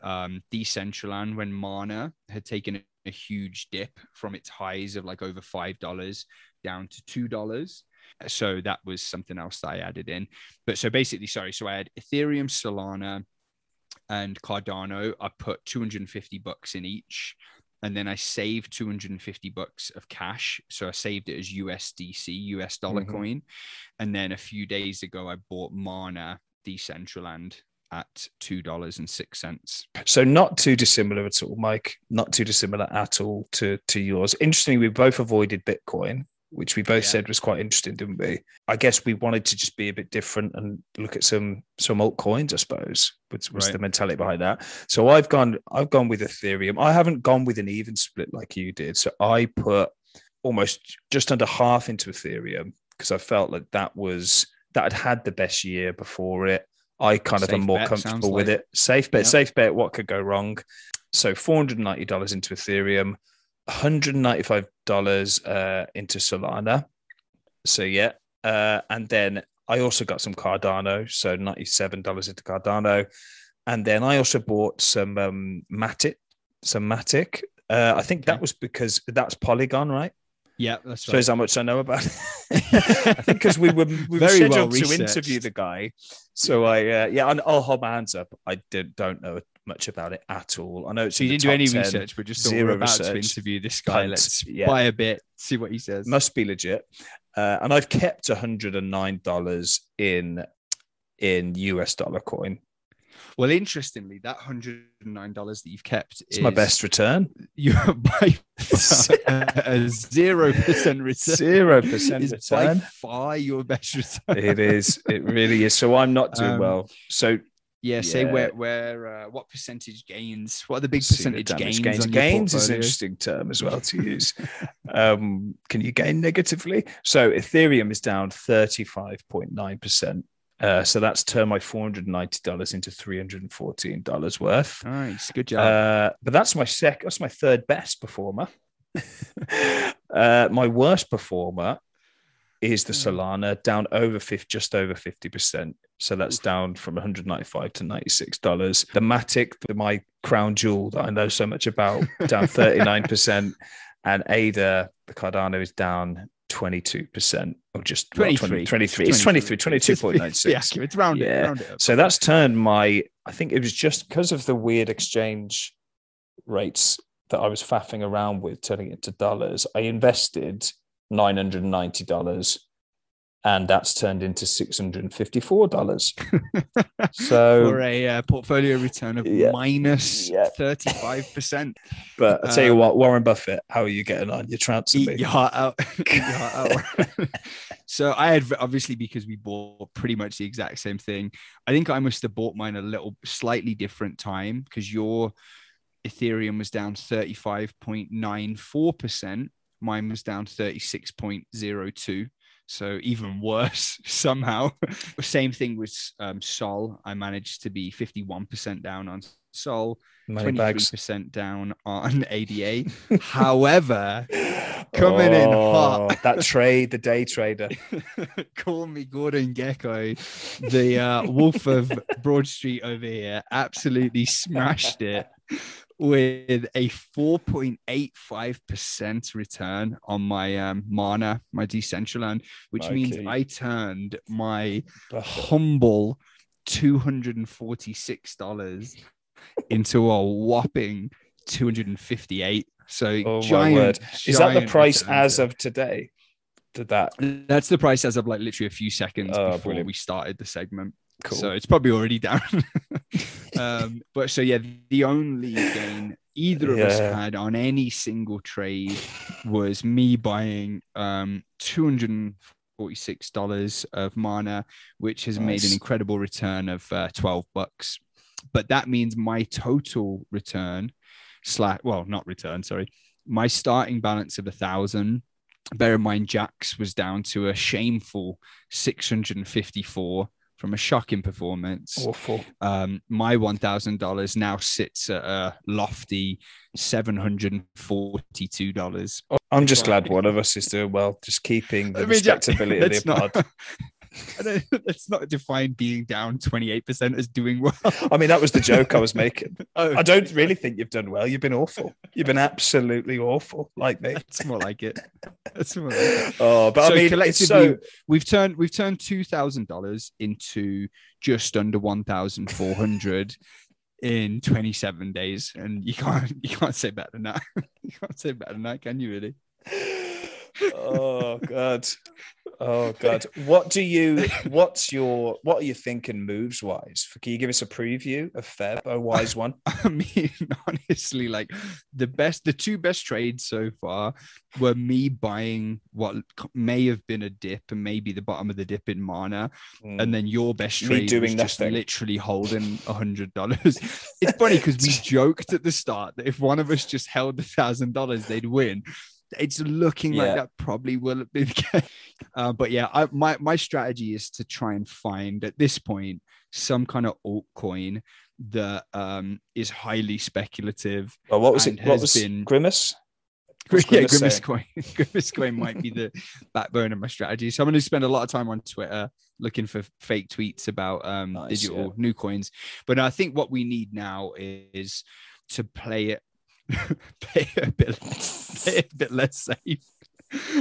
Decentraland, when MANA had taken a huge dip from its highs of like over $5 down to $2. So that was something else that I added in. But so basically, so I had Ethereum, Solana, and Cardano. I put $250 in each. And then I saved $250 of cash. So I saved it as USDC, US dollar coin. And then a few days ago, I bought MANA Decentraland at $2.06. So not too dissimilar at all, Mike. Not too dissimilar at all to yours. Interestingly, we both avoided Bitcoin, which we both said was quite interesting, didn't we? I guess we wanted to just be a bit different and look at some altcoins, I suppose, which was the mentality behind that. So I've gone with Ethereum. I haven't gone with an even split like you did. So I put almost just under half into Ethereum because I felt like that had the best year before it. I kind of am more comfortable with it. Safe bet, what could go wrong? So $490 into Ethereum. $195 into Solana. So yeah. And then I also got some Cardano. So $97 into Cardano. And then I also bought some Matic. I think that was because that's Polygon, right? Yeah, that's right. Shows how much I know about it. I think because we were scheduled to interview the guy. So and I'll hold my hands up. I don't know much about it at all. I know it's so you didn't do any 10, research, but just zero research. To interview this guy. Let's buy a bit, see what he says. Must be legit. And I've kept $109 in US dollar coin. Well, interestingly, that $109 that you've kept is my best return. You are by far a 0% return. 0% is return. By far your best return. It is. It really is. So I'm not doing well. So where what percentage gains? What are the big percentage gains? Gains is an interesting term as well to use. Can you gain negatively? So Ethereum is down 35.9%. So that's turned my $490 into $314 worth. Nice, good job. But that's my third best performer. My worst performer is the Solana, down just over 50%. So that's down from $195 to $96. The Matic, my crown jewel that I know so much about, down 39%. And ADA, the Cardano, is down 22%, or just 23. It's 22.96. Yeah, it's rounded. Yeah. Round it up. So that's turned I think it was just because of the weird exchange rates that I was faffing around with, turning it into dollars. I invested $990 and that's turned into $654. So for a portfolio return of minus 35%. But I'll tell you what, Warren Buffett, how are you getting on? You're transferring. Eat your heart out. So I had, obviously, because we bought pretty much the exact same thing. I think I must have bought mine a little slightly different time because your Ethereum was down 35.94%. Mine was down 36.02%. So even worse somehow. Same thing with Sol. I managed to be 51% down on Sol, 23% down on ADA. However, coming in hot. That trade, the day trader. Call me Gordon Gecko. The wolf of Broad Street over here absolutely smashed it with a 4.85% return on my MANA, my Decentraland, which means I turned my humble $246 into a whopping $258. So giant, my word. Is that the price as of today? That's the price as of like literally a few seconds before we started the segment. Cool. So it's probably already down. But so yeah, the only gain either of us had on any single trade was me buying $246 of MANA, which has made an incredible return of $12. But that means my total return, my starting balance of $1,000 Bear in mind, Jax was down to a shameful 654 from a shocking performance. Awful. My $1,000 now sits at a lofty $742. I'm just glad one of us is doing well, just keeping the respectability of the pod. Let's not define being down 28% as doing well. I mean, that was the joke I was making. I don't really think you've done well. You've been awful. You've been absolutely awful, like me. That's more like it. That's more like it. Oh, but so I mean, collectively, we've turned $2,000 into just under 1,400 in 27 days, and you can't say better than that. You can't say better than that, can you? Really? Oh god! What are you thinking moves wise? Can you give us a preview of Feb? A wise one. I mean, honestly, like the two best trades so far were me buying what may have been a dip and maybe the bottom of the dip in MANA, and then your best trade literally holding $100. It's funny because we joked at the start that if one of us just held the $1,000, they'd win. It's looking like that probably will be the case. But yeah, my strategy is to try and find at this point some kind of altcoin that is highly speculative. Well, what was it? What was Grimace? Grimace Coin. Grimace Coin might be the backbone of my strategy. So I'm going to spend a lot of time on Twitter looking for fake tweets about digital new coins. But I think what we need now is to play it. Pay a bit less safe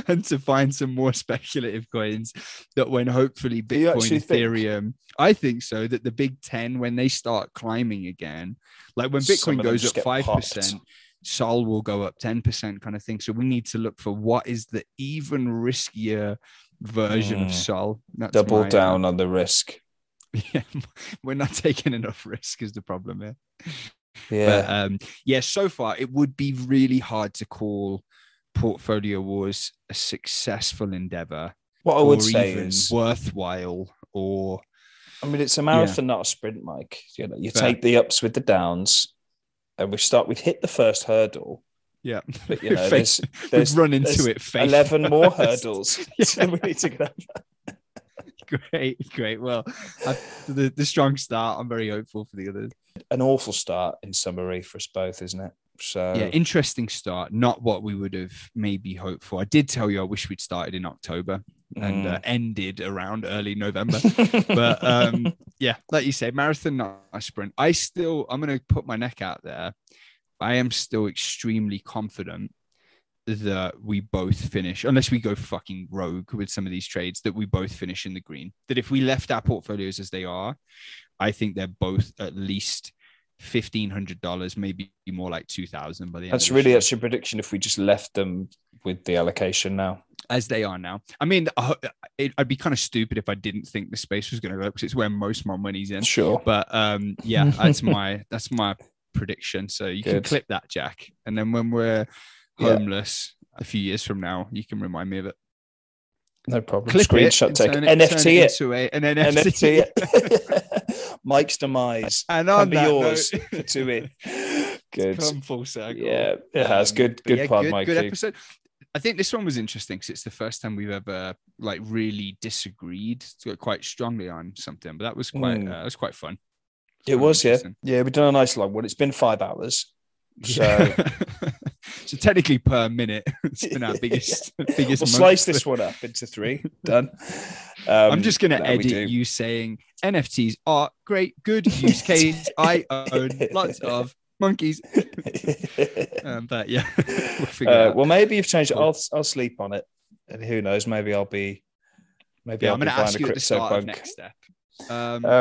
and to find some more speculative coins that when hopefully Bitcoin, Ethereum, I think so, that the big 10, when they start climbing again, like when Bitcoin goes up 5%, Sol will go up 10% kind of thing. So we need to look for what is the even riskier version of Sol. That's double down on the risk. Yeah, we're not taking enough risk is the problem here. Yeah. But, so far it would be really hard to call Portfolio Wars a successful endeavor. What I would say is worthwhile, or I mean, it's a marathon, not a sprint, Mike. You know, you take the ups with the downs, and we start with hit the first hurdle. Yeah, but you know, there's run into it. 11 more hurdles. So we need to go. Great. Well, after the strong start, I'm very hopeful for the others. An awful start in summary for us both, isn't it? So yeah, interesting start. Not what we would have maybe hoped for. I did tell you I wish we'd started in October and ended around early November. But like you say, marathon, not a sprint. I'm going to put my neck out there. I am still extremely confident that we both finish, unless we go fucking rogue with some of these trades, that we both finish in the green. That if we left our portfolios as they are, I think they're both at least $1,500, maybe more like $2,000 by the end. That's really that's your prediction if we just left them with the allocation now as they are now. I mean, I'd be kind of stupid if I didn't think the space was going to go up because it's where most of my money's in. Sure, but that's my prediction. So you can clip that, Jack, and then when we're homeless a few years from now, you can remind me of it. No problem. Clip screenshot taken. NFT it. Mike's demise. And on that yours note, to it. Good. Come full circle. Yeah, it has. Good episode. I think this one was interesting because it's the first time we've ever like really disagreed quite strongly on something, but that was quite quite fun. It was. Yeah, we've done a nice long one. It's been 5 hours. So. So technically per minute, it's been our biggest. We'll slice this one up into 3. Done. I'm just going to edit you saying NFTs are great, good use case. I own lots of monkeys. But yeah, we'll figure it out. Well, maybe you've changed it. I'll sleep on it, and who knows? Maybe I'll be. Maybe I'm going to ask you at the start of next step.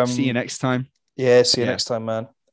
See you next time. Yeah, see you next time, man.